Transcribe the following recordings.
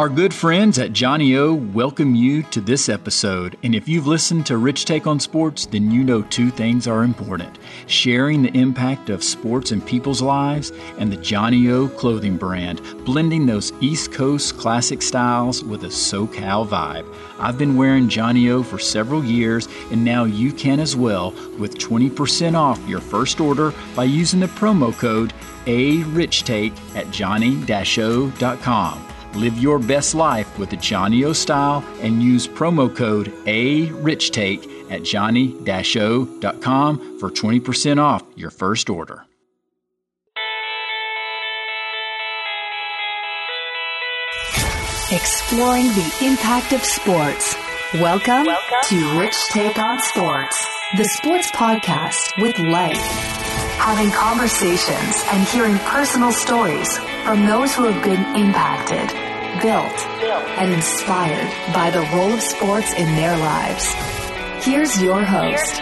Our good friends at Johnny O welcome you to this episode, and if you've listened to Rich Take on Sports, then you know two things are important: sharing the impact of sports in people's lives, and the Johnny O clothing brand, blending those East Coast classic styles with a SoCal vibe. I've been wearing Johnny O for several years, and now you can as well, with 20% off your first order by using the promo code ARichTake at johnny-o.com. Live your best life with the Johnny O style and use promo code ARichTake at johnny-o.com for 20% off your first order. Exploring the impact of sports. Welcome to Rich Take on Sports, the sports podcast with life. Having conversations and hearing personal stories from those who have been impacted, built, and inspired by the role of sports in their lives. Here's your host,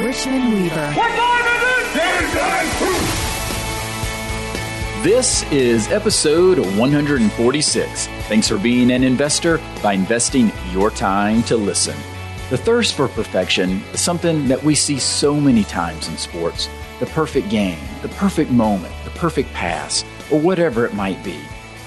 Richmond Weaver. We're going to do damn. This is episode 146. Thanks for being an investor by investing your time to listen. The thirst for perfection is something that we see so many times in sports. The perfect game, the perfect moment, the perfect pass, or whatever it might be.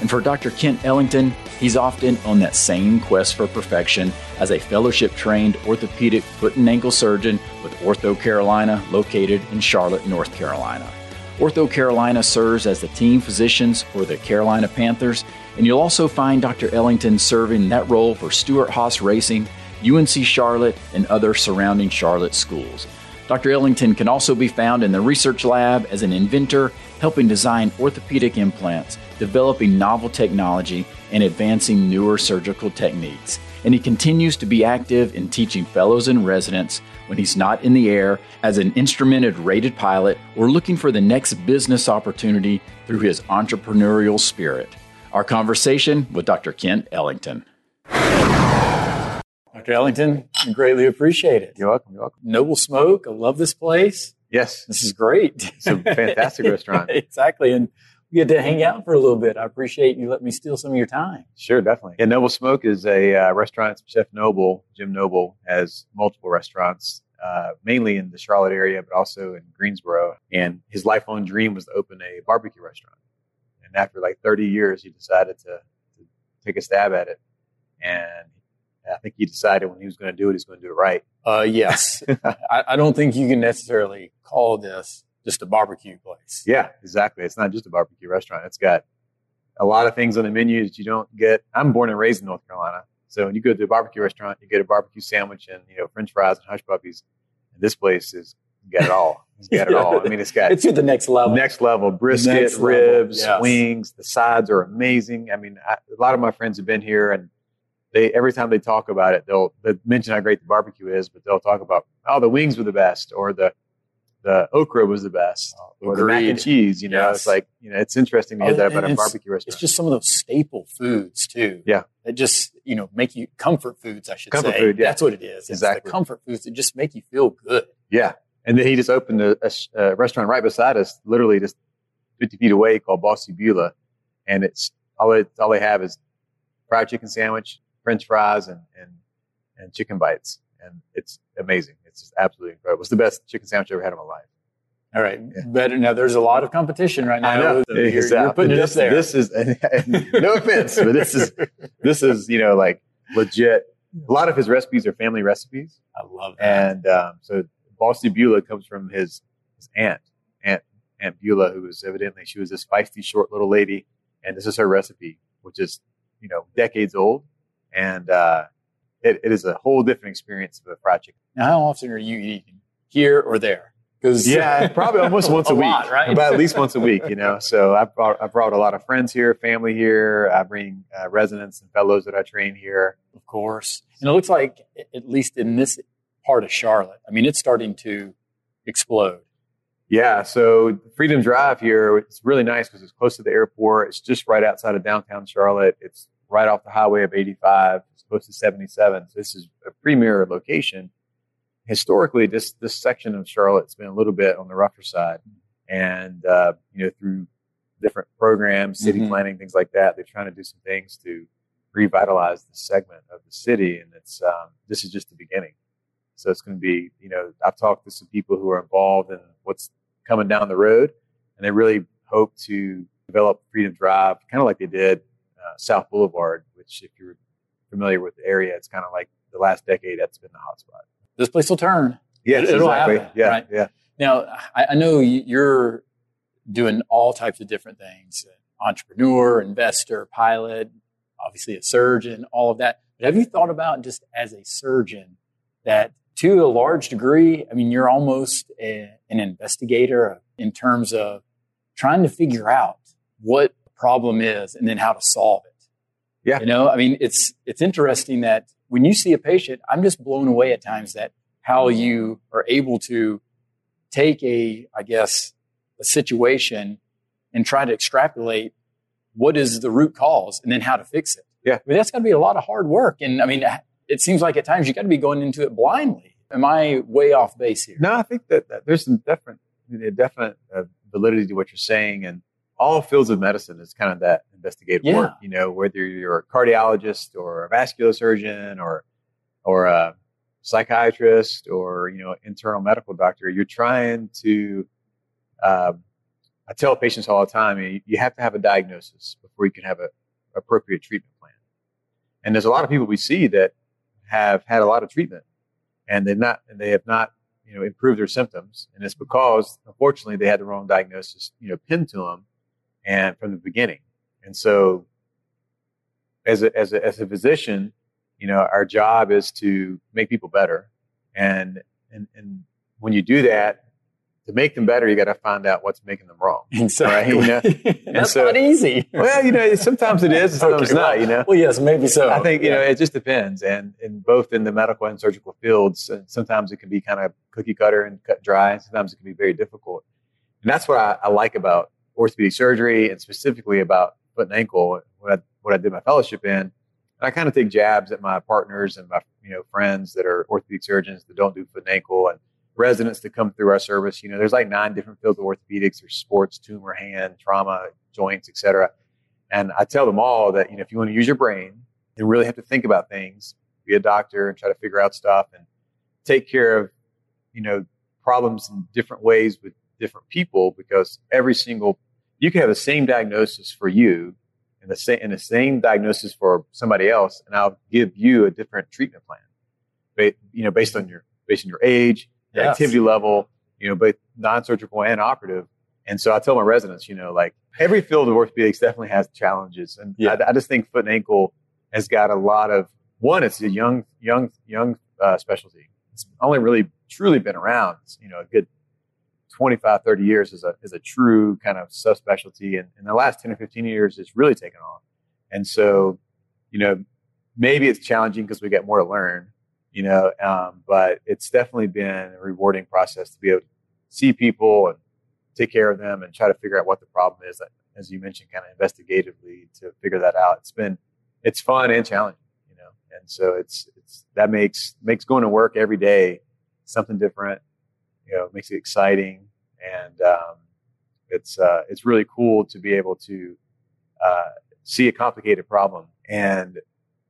And for Dr. Kent Ellington, he's often on that same quest for perfection as a fellowship-trained orthopedic foot and ankle surgeon with Ortho Carolina, located in Charlotte, North Carolina. Ortho Carolina serves as the team physicians for the Carolina Panthers, and you'll also find Dr. Ellington serving that role for Stewart-Haas Racing, UNC Charlotte, and other surrounding Charlotte schools. Dr. Ellington can also be found in the research lab as an inventor, helping design orthopedic implants, developing novel technology, and advancing newer surgical techniques. And he continues to be active in teaching fellows and residents when he's not in the air as an instrumented rated pilot or looking for the next business opportunity through his entrepreneurial spirit. Our conversation with Dr. Kent Ellington. Dr. Ellington, I greatly appreciate it. You're welcome. Noble Smoke, I love this place. Yes. This is great. It's a fantastic restaurant. Exactly. And we get to hang out for a little bit. I appreciate you letting me steal some of your time. Sure, definitely. Yeah, Noble Smoke is a restaurant. Chef Noble, Jim Noble, has multiple restaurants, mainly in the Charlotte area, but also in Greensboro. And his lifelong dream was to open a barbecue restaurant. And after like 30 years, he decided to take a stab at it. And I think he decided when he was going to do it, he's going to do it right. Yes. I don't think you can necessarily call this just a barbecue place. Yeah, exactly. It's not just a barbecue restaurant. It's got a lot of things on the menu that you don't get. I'm born and raised in North Carolina. So when you go to a barbecue restaurant, you get a barbecue sandwich and, you know, French fries and hush puppies. And this place is got it all. It's got it all. I mean, it's at the next level. Next level. Brisket, next level. Ribs, yes. Wings. The sides are amazing. I mean, a lot of my friends have been here, and every time they talk about it, they'll mention how great the barbecue is, but they'll talk about, oh, the wings were the best, or the okra was the best, or the mac and cheese. You know, yes. It's like, you know, it's interesting to hear that about a barbecue restaurant. It's just some of those staple foods too. Yeah, that just, you know, make you comfort foods. Comfort food. Yeah. That's what it is. It's exactly. The comfort foods that just make you feel good. Yeah, and then he just opened a restaurant right beside us, literally just 50 feet away, called Bossy Beulah, and it's all they have is fried chicken sandwich, French fries, and chicken bites. And it's amazing. It's just absolutely incredible. It's the best chicken sandwich I've ever had in my life. All right. Yeah. Better. Now, there's a lot of competition right now. I know. You're putting it up there. This is, no offense, but this is, you know, like legit. A lot of his recipes are family recipes. I love that. And so Bossy Beulah comes from his Aunt Beulah, who was evidently, she was this feisty, short little lady. And this is her recipe, which is, you know, decades old. And it is a whole different experience of a fried chicken. Now, how often are you eating, here or there? Because probably almost once a week, lot, right? But at least once a week, you know. So I brought a lot of friends here, family here. I bring residents and fellows that I train here, of course. And it looks like, at least in this part of Charlotte, I mean, it's starting to explode. Yeah. So Freedom Drive here, it's really nice because it's close to the airport. It's just right outside of downtown Charlotte. It's right off the highway of 85, it's close to 77. So this is a premier location. Historically, this section of Charlotte's been a little bit on the rougher side, and you know, through different programs, city planning, things like that, they're trying to do some things to revitalize the segment of the city. And it's this is just the beginning. So it's going to be, you know, I've talked to some people who are involved in what's coming down the road, and they really hope to develop Freedom Drive, kind of like they did South Boulevard, which if you're familiar with the area, it's kind of like the last decade that's been the hot spot. This place will turn. Yes, it'll exactly. Happen, yeah, right? Yeah. Now, I know you're doing all types of different things, entrepreneur, investor, pilot, obviously a surgeon, all of that. But have you thought about just as a surgeon that to a large degree, I mean, you're almost an investigator in terms of trying to figure out what the problem is and then how to solve it. Yeah. You know, I mean, it's interesting that when you see a patient, I'm just blown away at times that how you are able to take a situation and try to extrapolate what is the root cause and then how to fix it. Yeah. I mean, that's got to be a lot of hard work. And I mean, it seems like at times you got to be going into it blindly. Am I way off base here? No, I think that there's some definite validity to what you're saying. And all fields of medicine is kind of that investigative work, you know, whether you're a cardiologist or a vascular surgeon or a psychiatrist or, you know, internal medical doctor, you're trying to, I tell patients all the time, you have to have a diagnosis before you can have an appropriate treatment plan. And there's a lot of people we see that have had a lot of treatment and they have not, you know, improved their symptoms. And it's because, unfortunately, they had the wrong diagnosis, you know, pinned to them and from the beginning. And so as a physician, you know, our job is to make people better. And when you do that, to make them better, you got to find out what's making them wrong. Exactly. Right? You know? That's not easy. Well, you know, sometimes it is, sometimes okay, not, you know? Well, yes, maybe so. I think, you know, it just depends. And both in the medical and surgical fields, sometimes it can be kind of cookie cutter and cut dry. Sometimes it can be very difficult. And that's what I like about orthopedic surgery and specifically about foot and ankle, what I did my fellowship in. And I kind of take jabs at my partners and my, you know, friends that are orthopedic surgeons that don't do foot and ankle and residents that come through our service. You know, there's like 9 different fields of orthopedics. There's sports, tumor, hand, trauma, joints, et cetera. And I tell them all that, you know, if you want to use your brain, you really have to think about things, be a doctor and try to figure out stuff and take care of, you know, problems in different ways with different people, because you can have the same diagnosis for you and the same diagnosis for somebody else. And I'll give you a different treatment plan, but, you know, based on your age, yes, activity level, you know, both non-surgical and operative. And so I tell my residents, you know, like every field of orthopedics definitely has challenges. And I just think foot and ankle has got a lot of, one, it's a young specialty. It's only really truly been around, you know, a good 25, 30 years as a true kind of subspecialty. And in the last 10 or 15 years, it's really taken off. And so, you know, maybe it's challenging because we get more to learn, you know, but it's definitely been a rewarding process to be able to see people and take care of them and try to figure out what the problem is. As you mentioned, kind of investigatively to figure that out. It's fun and challenging, you know, and so that makes going to work every day something different, you know, makes it exciting. And it's really cool to be able to see a complicated problem and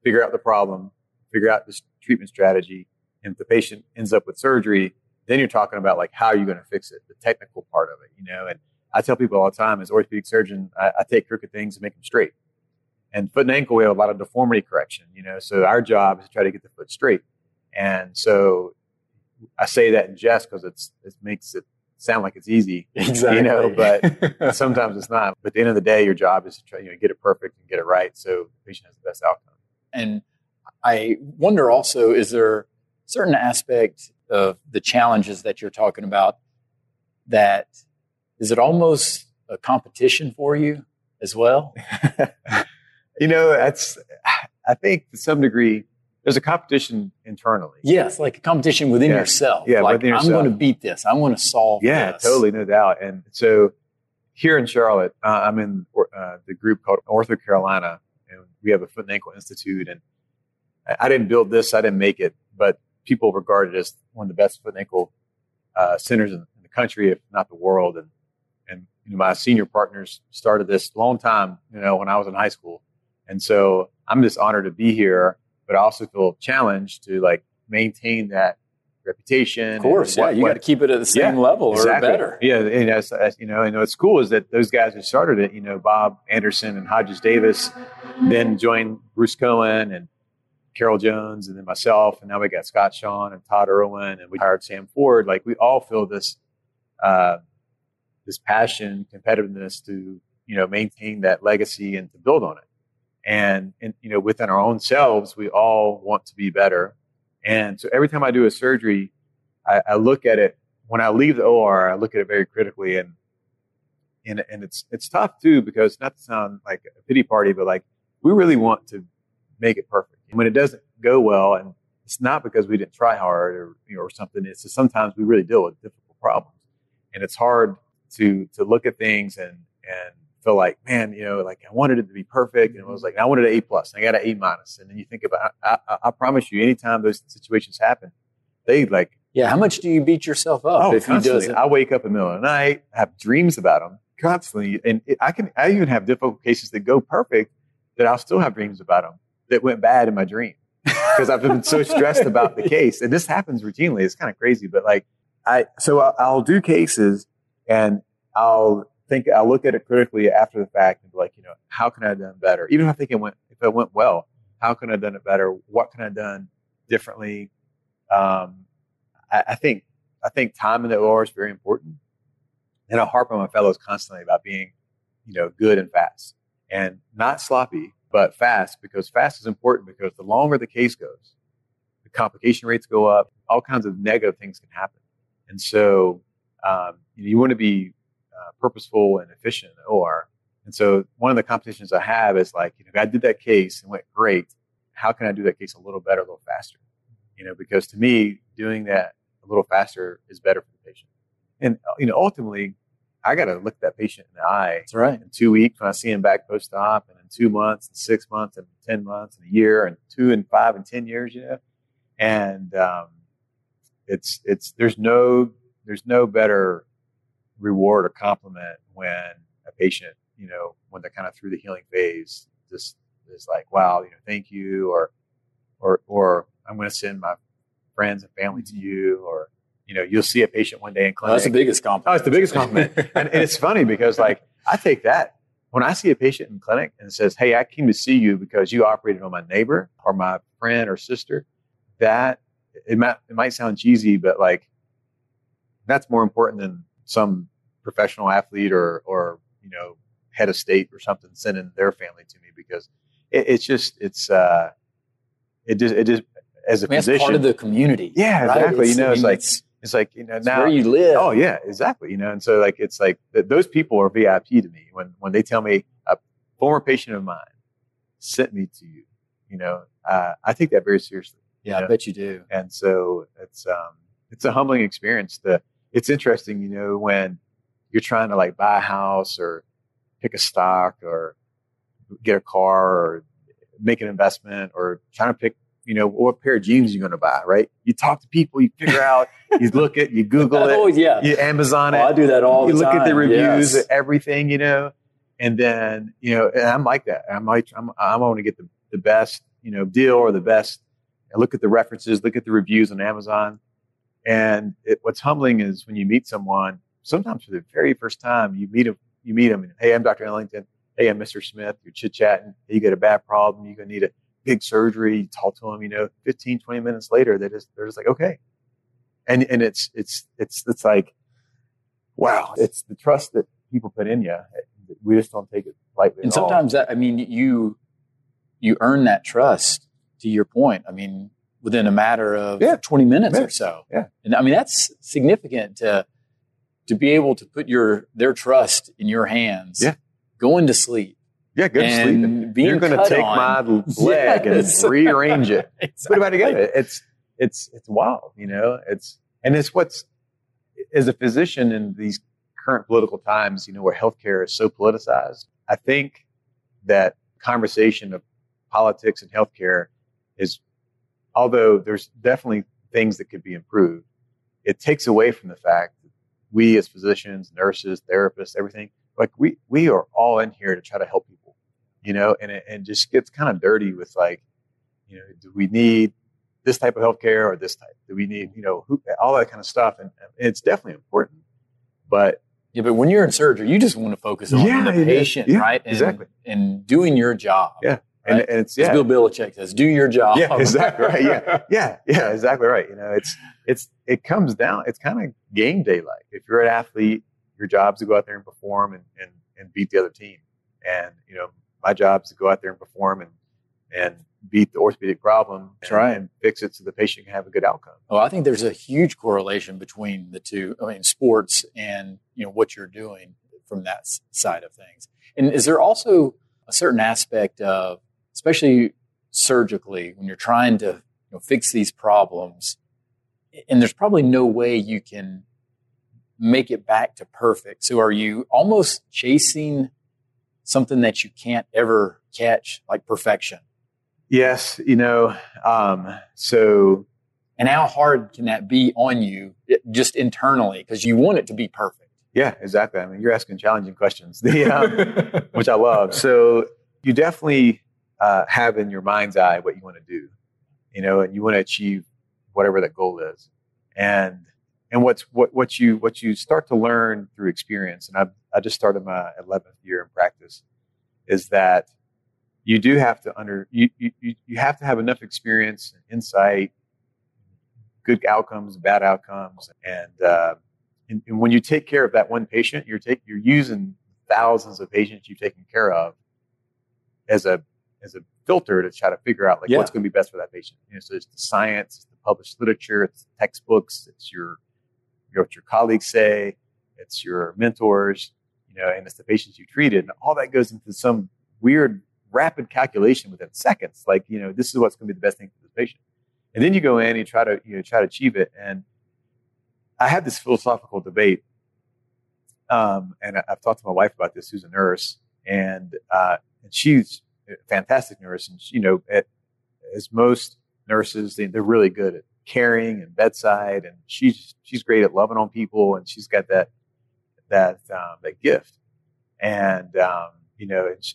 figure out the problem, figure out this treatment strategy. And if the patient ends up with surgery, then you're talking about like, how are you going to fix it? The technical part of it, you know? And I tell people all the time as orthopedic surgeon, I take crooked things and make them straight. And foot and ankle, we have a lot of deformity correction, you know? So our job is to try to get the foot straight. And so I say that in jest because it makes it sound like it's easy, exactly, you know, but sometimes it's not. But at the end of the day, your job is to try, you know, get it perfect and get it right so the patient has the best outcome. And I wonder also, is there a certain aspect of the challenges that you're talking about that is it almost a competition for you as well? You know, I think to some degree, there's a competition internally. Yes, like a competition within yourself. Yeah, like, within yourself. I'm going to beat this. I'm going to solve this. Yeah, totally, no doubt. And so here in Charlotte, I'm in the group called Ortho Carolina, and we have a foot and ankle institute. And I didn't build this, I didn't make it, but people regard it as one of the best foot and ankle centers in the country, if not the world. And you know, my senior partners started this long time, you know, when I was in high school. And so I'm just honored to be here, but I also feel challenged to like maintain that reputation. Of course, yeah, you got to keep it at the same level exactly. or better. Yeah, and that's, you know, and what's cool is that those guys who started it, you know, Bob Anderson and Hodges Davis, then joined Bruce Cohen and Carol Jones, and then myself, and now we got Scott Shawn and Todd Irwin, and we hired Sam Ford. Like we all feel this, this passion, competitiveness to you know maintain that legacy and to build on it, and you know within our own selves, we all want to be better. And so every time I do a surgery, I look at it when I leave the OR. I look at it very critically, and it's tough too because not to sound like a pity party, but like we really want to make it perfect. And when it doesn't go well, and it's not because we didn't try hard or you know or something, it's just sometimes we really deal with difficult problems, and it's hard to look at things and feel like man, you know, like I wanted it to be perfect, and I was like, I wanted an A+, and I got an A-, and then you think about, I promise you, anytime those situations happen, they like, yeah, how much do you beat yourself up if you doesn't? I wake up in the middle of the night, I have dreams about them constantly, and I even have difficult cases that go perfect that I'll still have dreams about them that went bad in my dream because I've been so stressed about the case, and this happens routinely. It's kind of crazy, but like I'll do cases and I'll look at it critically after the fact and be like, you know, how can I have done better? Even if I think it went well, how can I have done it better? What can I have done differently? I think time in the OR is very important. And I harp on my fellows constantly about being, you know, good and fast and not sloppy, but fast, because fast is important because the longer the case goes, the complication rates go up, all kinds of negative things can happen. And so you want to be purposeful and efficient in the OR. And so one of the competitions I have is like, you know, I did that case and went great. How can I do that case a little better, a little faster? You know, because to me, doing that a little faster is better for the patient. And, you know, ultimately, I got to look that patient in the eye. That's right. In 2 weeks when I see him back post-op, and in 2 months and 6 months and 10 months and a year and 2 and 5 and 10 years, you know, and there's no better reward or compliment when a patient, you know, when they're kind of through the healing phase, just is like, wow, you know, thank you, or I'm going to send my friends and family to you, or, you know, you'll see a patient one day in clinic. Oh, that's the biggest compliment. Oh, it's the biggest compliment. and it's funny because like, I take that when I see a patient in clinic and says, hey, I came to see you because you operated on my neighbor or my friend or sister, that it might sound cheesy, but like, that's more important than some professional athlete or, you know, head of state or something sending their family to me, because it just as a physician, that's part of the community. Yeah, right? Exactly. It's, you know, it's like, you know, now where you live. Oh yeah, exactly. You know? And so like, it's like those people are VIP to me when they tell me a former patient of mine sent me to you, you know, I take that very seriously. Yeah, you know? I bet you do. And so it's a humbling experience. It's interesting, you know, when you're trying to like buy a house or pick a stock or get a car or make an investment or trying to pick, you know, what pair of jeans you're going to buy, right? You talk to people, you figure out, you look at, you Google it, you Amazon it. I do that all the time. You look at the reviews, everything, you know, and then, you know, and I'm like that. I'm going to get the best, you know, deal or the best. I look at the references, look at the reviews on Amazon. And what's humbling is when you meet someone, sometimes for the very first time, you meet them, and, hey, I'm Dr. Ellington. Hey, I'm Mr. Smith. You're chit-chatting. Hey, you got a bad problem. You're going to need a big surgery. You talk to them, you know, 15, 20 minutes later, they're just like, okay. And it's like, wow, it's the trust that people put in you. We just don't take it lightly. And sometimes, I mean, you earn that trust, to your point. I mean, within a matter of 20 minutes or so. Yeah. And I mean, that's significant to be able to put their trust in your hands, going to sleep. Yeah, go to sleep. And you're going to take my leg and rearrange it. Exactly. Put it back together. It's wild, you know. It's what's, as a physician in these current political times, you know, where healthcare is so politicized, I think that conversation of politics and healthcare is, although there's definitely things that could be improved, it takes away from the fact that we as physicians, nurses, therapists, everything, like we are all in here to try to help people. you know, and just gets kind of dirty with, like, you know, do we need this type of healthcare or this type? Do we need, you know, who, all that kind of stuff? And it's definitely important, but. Yeah, but when you're in surgery, you just want to focus on the patient, right? And, exactly. And doing your job. Yeah. Right? And it's, yeah. As Bill Belichick says, do your job. Yeah, exactly right. Yeah. Yeah. Yeah, exactly right. You know, it comes down, it's kind of game day like. If you're an athlete, your job's to go out there and perform and beat the other team. And, you know, my job's to go out there and perform and beat the orthopedic problem, try and fix it so the patient can have a good outcome. Oh, I think there's a huge correlation between the two. I mean, sports and, you know, what you're doing from that side of things. And is there also a certain aspect of, especially surgically, when you're trying to, you know, fix these problems, and there's probably no way you can make it back to perfect. So are you almost chasing something that you can't ever catch, like perfection? Yes, you know, so. And how hard can that be on you just internally? Because you want it to be perfect. Yeah, exactly. I mean, you're asking challenging questions, which I love. So you definitely have in your mind's eye what you want to do, you know, and you want to achieve whatever that goal is. And what you start to learn through experience, and I just started my 11th year in practice, is that you do have to you have to have enough experience and insight, good outcomes, bad outcomes, and when you take care of that one patient, you're using thousands of patients you've taken care of as a filter to try to figure out, like, what's going to be best for that patient. You know, so it's the science, it's the published literature, it's the textbooks, it's your what your colleagues say, it's your mentors, you know, and it's the patients you treated, and all that goes into some weird rapid calculation within seconds, like, you know, this is what's going to be the best thing for the patient. And then you go in and you try to achieve it. And I had this philosophical debate, and I've talked to my wife about this, who's a nurse, and she's a fantastic nurse. And she, you know, as most nurses, they're really good at caring and bedside, and she's great at loving on people, and she's got that gift. And you know, it's.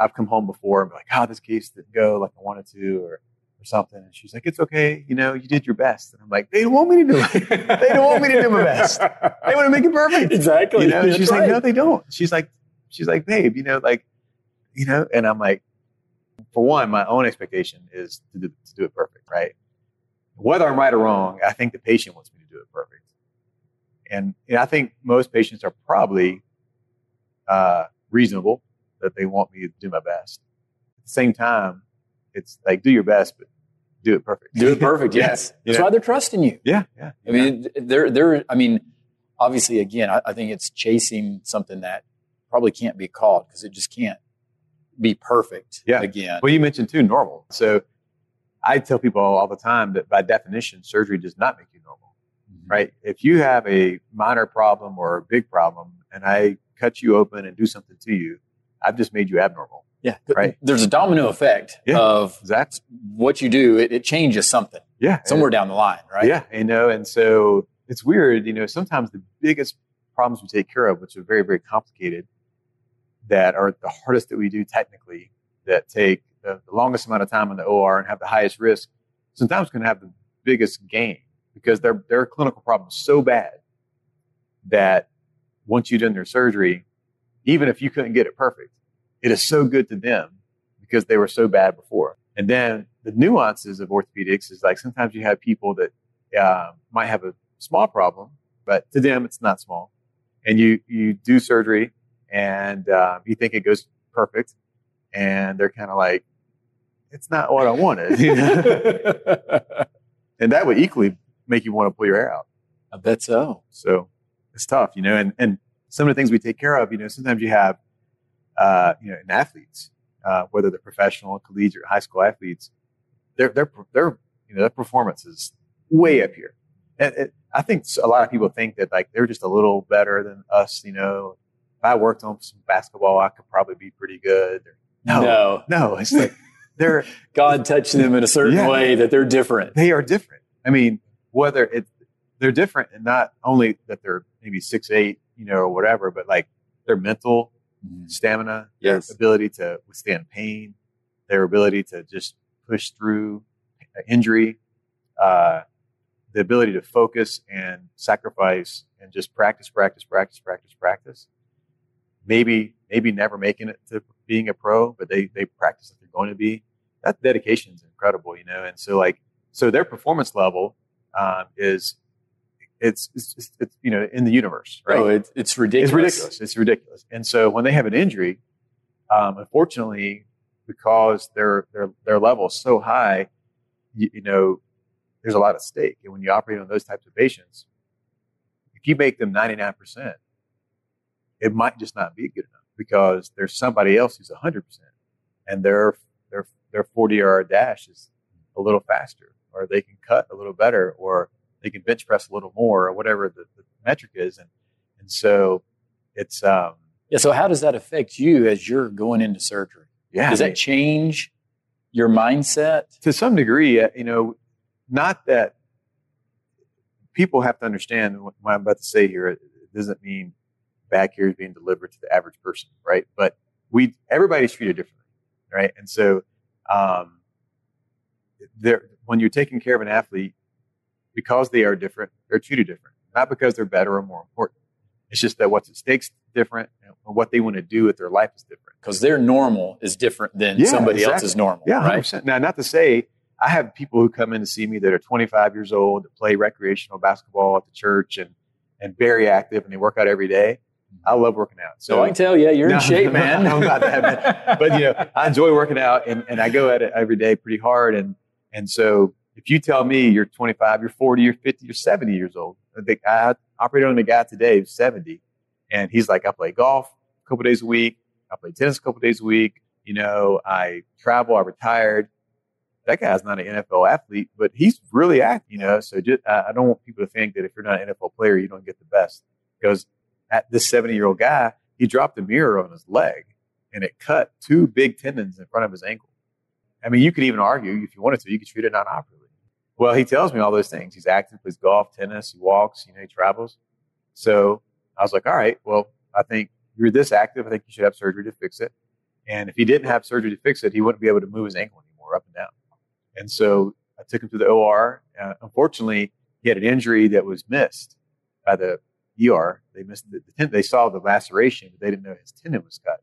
I've come home before and be like, this case didn't go like I wanted to or something. And she's like, it's okay. You know, you did your best. And I'm like, they don't want me to do it. They don't want me to do my best. They want to make it perfect. Exactly. You know? And she's like, no, they don't. She's like, babe, you know, like, you know, and I'm like, for one, my own expectation is to do it perfect. Right. Whether I'm right or wrong, I think the patient wants me to do it perfect. And I think most patients are probably reasonable that they want me to do my best. At the same time, it's like, do your best, but do it perfect. Do it perfect, yes. Yeah. That's why they're trusting you. Yeah, yeah. I mean, I mean, obviously, again, I think it's chasing something that probably can't be caught because it just can't be perfect again. Well, you mentioned, too, normal. So I tell people all the time that by definition, surgery does not make you normal, right? If you have a minor problem or a big problem and I cut you open and do something to you, I've just made you abnormal. Yeah. Right. There's a domino effect of exactly. What you do. It changes something. Yeah. Somewhere down the line. Right. Yeah. You know, and so it's weird, you know, sometimes the biggest problems we take care of, which are very, very complicated, that are the hardest that we do technically, that take the longest amount of time in the OR and have the highest risk, sometimes can have the biggest gain because their clinical problems so bad that once you've done their surgery, even if you couldn't get it perfect, it is so good to them because they were so bad before. And then the nuances of orthopedics is like sometimes you have people that might have a small problem, but to them it's not small. And you do surgery and you think it goes perfect, and they're kind of like, it's not what I wanted. You know? And that would equally make you want to pull your hair out. I bet so. So it's tough, you know, and some of the things we take care of, you know, sometimes you have, you know, in athletes, whether they're professional, collegiate, high school athletes, their you know, their performance is way up here. And I think a lot of people think that, like, they're just a little better than us. You know, if I worked on some basketball, I could probably be pretty good. No, it's like they're God touched them in a certain way that they're different. They are different. I mean, whether they're different, and not only that they're maybe 6'8", you know, or whatever, but like their mental, stamina, yes, ability to withstand pain, their ability to just push through injury, the ability to focus and sacrifice and just practice. Maybe never making it to being a pro, but they practice if they're going to be. That dedication is incredible, you know? And so so their performance level is you know, in the universe, right? Oh, it's ridiculous. It's ridiculous. And so when they have an injury, unfortunately, because their level is so high, you know, there's a lot at stake. And when you operate on those types of patients, if you make them 99%, it might just not be good enough because there's somebody else who's 100% and their 40-yard dash is a little faster, or they can cut a little better, or they can bench press a little more, or whatever the metric is. And so it's... So how does that affect you as you're going into surgery? Yeah. Does that change your mindset? To some degree, you know, not that people have to understand what I'm about to say here. It doesn't mean back care is being delivered to the average person, right? But everybody's treated differently, right? And so when you're taking care of an athlete, because they are different, they're treated different. Not because they're better or more important. It's just that what's at stake's different and what they want to do with their life is different. Because their normal is different than somebody else's normal, right? 100%. Now, not to say I have people who come in to see me that are 25 years old, that play recreational basketball at the church and very active, and they work out every day. I love working out. So I can tell you, you're in shape, man. I'm not that bad. But, you know, I enjoy working out, and I go at it every day pretty hard. And so if you tell me you're 25, you're 40, you're 50, you're 70 years old, I operated on a guy today who's 70, and he's like, I play golf a couple days a week. I play tennis a couple days a week. You know, I travel. I retired. That guy's not an NFL athlete, but he's really active, you know. So just, I don't want people to think that if you're not an NFL player, you don't get the best. Because at this 70-year-old guy, he dropped a mirror on his leg, and it cut two big tendons in front of his ankle. I mean, you could even argue, if you wanted to, you could treat it non-operatively. Well, he tells me all those things. He's active, plays golf, tennis, he walks, you know, he travels. So I was like, all right, well, I think you're this active. I think you should have surgery to fix it. And if he didn't have surgery to fix it, he wouldn't be able to move his ankle anymore up and down. And so I took him to the OR. Unfortunately, he had an injury that was missed by the ER. They missed they saw the laceration, but they didn't know his tendon was cut,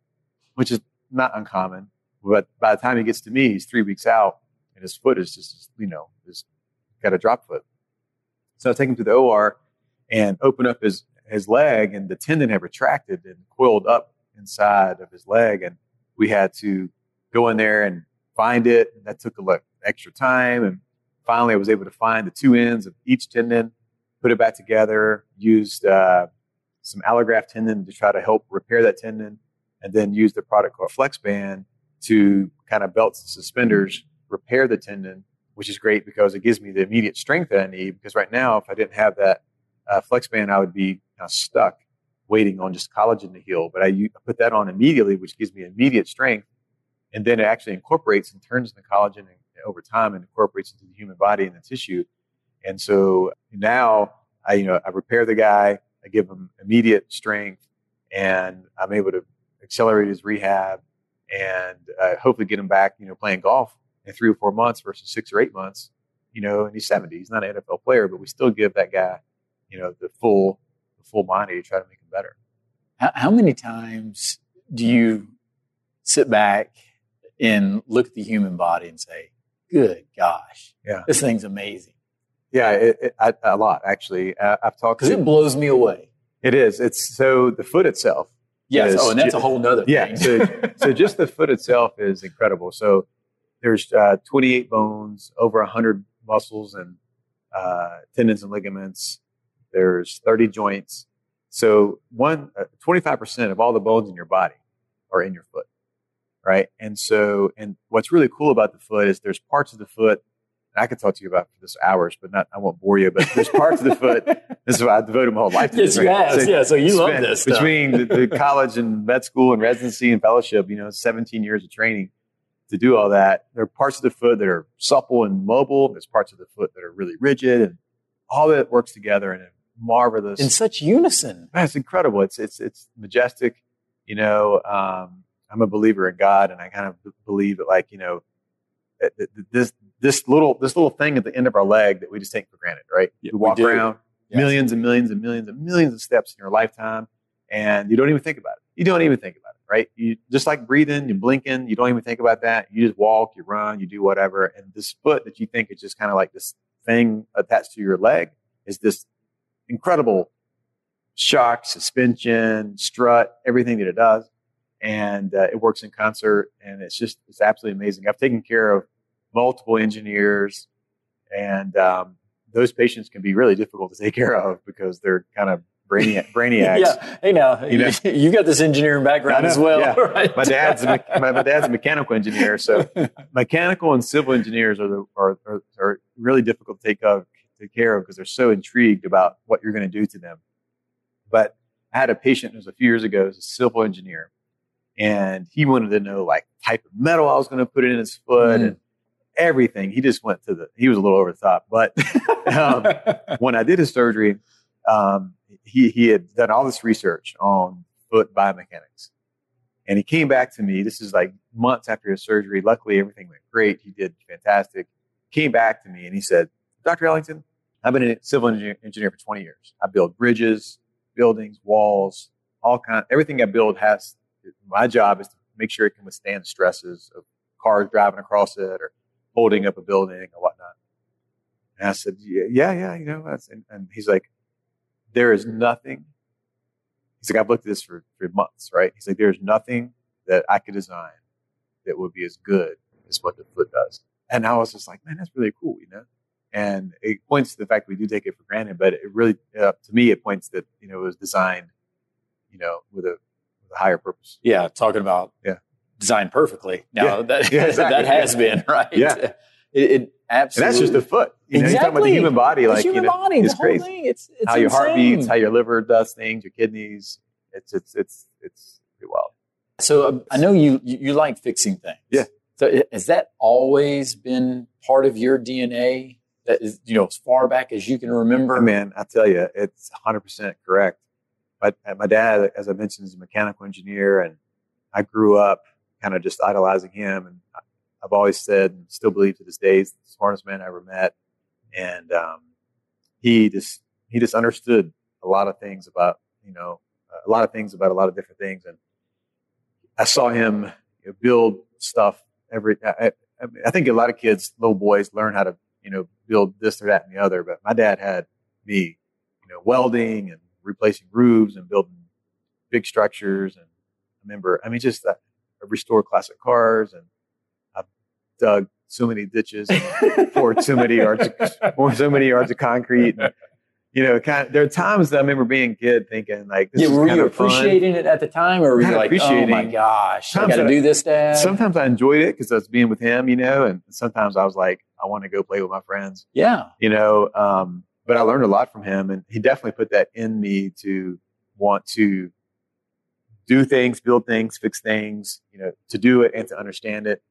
which is not uncommon. But by the time he gets to me, he's 3 weeks out, and his foot is just, you know, just got a drop foot. So I take him to the OR and open up his leg, and the tendon had retracted and coiled up inside of his leg, and we had to go in there and find it, and that took a lot extra time. And finally, I was able to find the two ends of each tendon, put it back together, used some allograft tendon to try to help repair that tendon, and then used a product called FlexBand to kind of belts and suspenders repair the tendon, which is great because it gives me the immediate strength that I need. Because right now, if I didn't have that FlexBand, I would be kind of stuck waiting on just collagen to heal. But I put that on immediately, which gives me immediate strength. And then it actually incorporates and turns into collagen and over time and incorporates into the human body and the tissue. And so now I repair the guy, I give him immediate strength, and I'm able to accelerate his rehab and hopefully get him back, you know, playing golf in 3 or 4 months versus 6 or 8 months, you know, and he's 70. He's not an NFL player, but we still give that guy, you know, the full body to try to make him better. How many times do you sit back and look at the human body and say, good gosh, yeah, this thing's amazing? Yeah, a lot, actually. I've talked because it blows me away. It is. It's so the foot itself. Yes. Is, and that's a whole nother thing. Yeah. So just the foot itself is incredible. So there's 28 bones, over 100 muscles and tendons and ligaments. There's 30 joints. So 25% of all the bones in your body are in your foot. Right. And what's really cool about the foot is there's parts of the foot, and I could talk to you about this hours, but I won't bore you, but there's parts of the foot. This is why I devoted my whole life to this. Yes, right? So, yeah. So you love this stuff. Between the college and med school and residency and fellowship, you know, 17 years of training to do all that. There are parts of the foot that are supple and mobile. There's parts of the foot that are really rigid, and all that works together in a marvelous. In such unison. That's incredible. It's majestic. you know, I'm a believer in God, and I kind of believe that, like, you know, this little thing at the end of our leg that we just take for granted, right? Yeah, we walk around millions and millions and millions and millions of steps in your lifetime, and you don't even think about it. You don't even think about it, right? You just like breathing, you blinking, you don't even think about that. You just walk, you run, you do whatever. And this foot that you think is just kind of like this thing attached to your leg is this incredible shock, suspension, strut, everything that it does. And it works in concert, and it's absolutely amazing. I've taken care of multiple engineers, and those patients can be really difficult to take care of because they're kind of brainiacs. Yeah. Hey, now you got this engineering background as well. Yeah. Right? My dad's a mechanical engineer, so mechanical and civil engineers are really difficult to take care of because they're so intrigued about what you're going to do to them. But I had a patient, it was a few years ago, as a civil engineer. And he wanted to know, like, type of metal I was going to put in his foot and everything. He just went to he was a little over the top. But when I did his surgery, he had done all this research on foot biomechanics. And he came back to me. This is like months after his surgery. Luckily, everything went great. He did fantastic. Came back to me and he said, Dr. Ellington, I've been a civil engineer for 20 years. I build bridges, buildings, walls, all kinds. Everything I build has... My job is to make sure it can withstand stresses of cars driving across it or holding up a building or whatnot. And I said, yeah, you know. And he's like, there is nothing. He's like, I've looked at this for months, right? He's like, there's nothing that I could design that would be as good as what the foot does. And I was just like, man, that's really cool, you know? And it points to the fact we do take it for granted, but it really, to me, it points that, you know, it was designed, you know, with a higher purpose. Yeah, talking about designed perfectly. Now exactly. That has been, right? Yeah, it absolutely. And that's just the foot. You know, exactly. You're talking about the human body, like the human body, it's the whole crazy thing. It's how your heart beats, how your liver does things, your kidneys. It's pretty wild. So I know you like fixing things. Yeah. So has that always been part of your DNA? That is, you know, as far back as you can remember. Man, I tell you, it's 100% correct. My dad, as I mentioned, is a mechanical engineer, and I grew up kind of just idolizing him. And I've always said, and still believe to this day, he's the smartest man I ever met. And he just understood a lot of things about, you know, a lot of things about a lot of different things. And I saw him build stuff. I think a lot of kids, little boys, learn how to, you know, build this or that and the other. But my dad had me, you know, welding and replacing roofs and building big structures. And I remember, I restored classic cars, and I've dug so many ditches and poured so many yards of concrete. And, you know, kind of, there are times that I remember being a kid thinking, like, this is kind of fun. Were you appreciating it at the time, or were you like, oh my gosh, I got to do this, Dad? Sometimes I enjoyed it because I was being with him, you know, and sometimes I was like, I want to go play with my friends. Yeah. You know, but I learned a lot from him, and he definitely put that in me to want to do things, build things, fix things, you know, to do it and to understand it.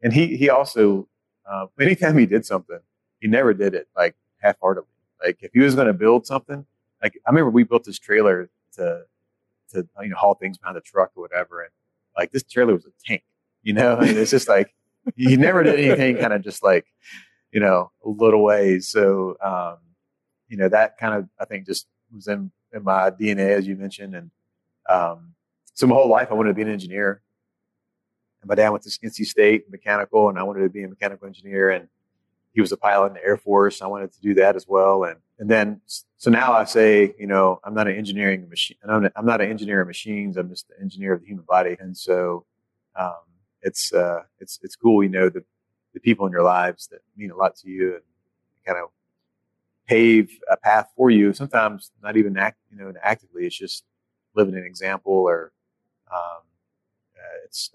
And he also, anytime he did something, he never did it like half-heartedly. Like, if he was going to build something, like, I remember we built this trailer to, you know, haul things behind the truck or whatever. And like, this trailer was a tank, you know, and it's just like, he never did anything kind of just like, you know, a little ways. So, you know, that kind of, I think, just was in my DNA, as you mentioned. And so my whole life, I wanted to be an engineer. And my dad went to NC State, mechanical, and I wanted to be a mechanical engineer. And he was a pilot in the Air Force. I wanted to do that as well. And then, so now I say, you know, I'm not an engineering machine. I'm not an engineer of machines. I'm just an engineer of the human body. And so it's cool, you know, the people in your lives that mean a lot to you and kind of pave a path for you. Sometimes not even actively. It's just living an example, or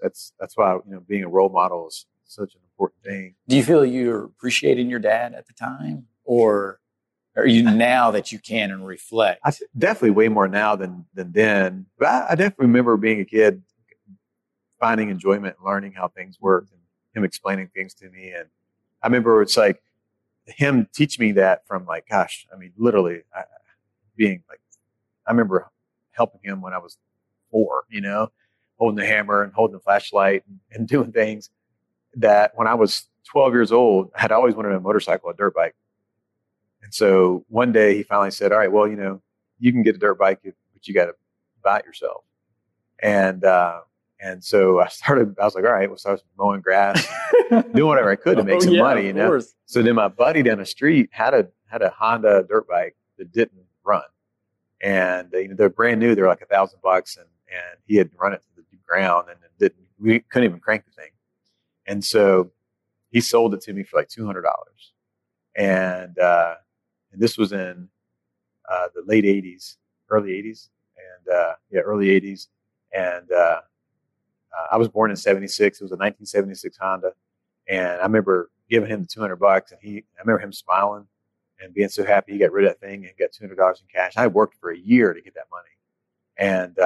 that's why, you know, being a role model is such an important thing. Do you feel you're appreciating your dad at the time, or are you now that you can and reflect? I definitely way more now than then. But I definitely remember being a kid, finding enjoyment and learning how things worked, and him explaining things to me. And I remember it's like, him teach me that from, like, gosh, I mean, literally I remember helping him when I was 4, you know, holding the hammer and holding the flashlight and doing things that when I was 12 years old, I had always wanted a motorcycle, a dirt bike. And so one day he finally said, all right, well, you know, you can get a dirt bike, but you got to buy it yourself. And so I was like, all right, well, so I was mowing grass, doing whatever I could to make some money, you know? So then my buddy down the street had a Honda dirt bike that didn't run. And they're brand new. They're like $1,000 and he had run it to the ground and we couldn't even crank the thing. And so he sold it to me for like $200. And this was in the late 80s, early 80s. I was born in 76. It was a 1976 Honda. And I remember giving him the $200 and I remember him smiling and being so happy. He got rid of that thing and got $200 in cash. I worked for a year to get that money. And,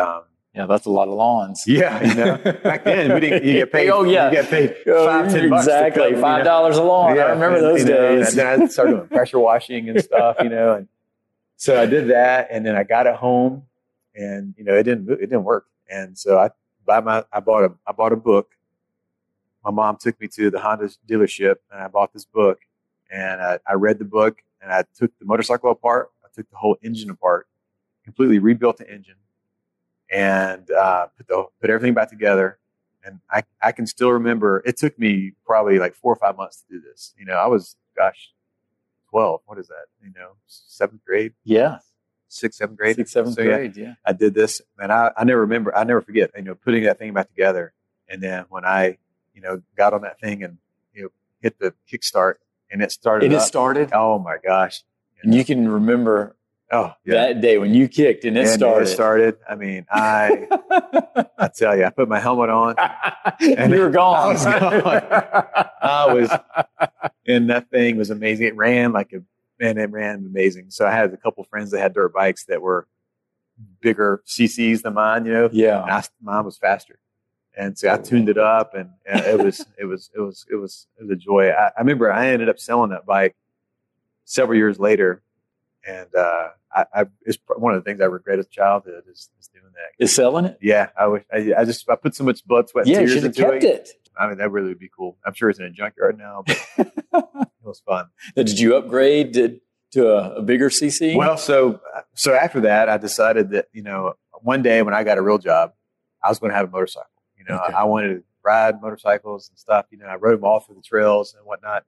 yeah, that's a lot of lawns. Yeah, you know, back then we didn't. You get paid. Oh yeah, you get paid $5, $10. Exactly, cover, $5 a lawn. Yeah, I remember those days. Know, and then I started doing pressure washing and stuff, you know. And so I did that, and then I got it home, and you know, it didn't work. And so I bought a book. My mom took me to the Honda dealership, and I bought this book, and I read the book, and I took the motorcycle apart. I took the whole engine apart, completely rebuilt the engine. And put everything back together. And I can still remember, it took me probably like 4 or 5 months to do this. You know, I was, 12. What is that? You know, seventh grade? Yeah. Sixth, seventh grade. Yeah. I did this. And I never forget, you know, putting that thing back together. And then when I, you know, got on that thing and, you know, hit the kickstart and it started. Oh, my gosh. And you can remember. Oh, yeah. That day when you kicked and it started. I mean, I tell you, I put my helmet on. And you were gone. I was gone. And that thing was amazing. It ran amazing. So I had a couple friends that had dirt bikes that were bigger CCs than mine, you know? Yeah. And mine was faster. And so I tuned it up and it was a joy. I remember I ended up selling that bike several years later. And it's one of the things I regret as a childhood is doing that. Is selling it? Yeah, I put so much blood, sweat, tears into it. Yeah, you should have kept it. I mean, that really would be cool. I'm sure it's in a junkyard now, but it was fun. Now, did you upgrade to a bigger CC? Well, so after that, I decided that, you know, one day when I got a real job, I was going to have a motorcycle. You know, okay. I wanted to ride motorcycles and stuff. You know, I rode them all through the trails and whatnot.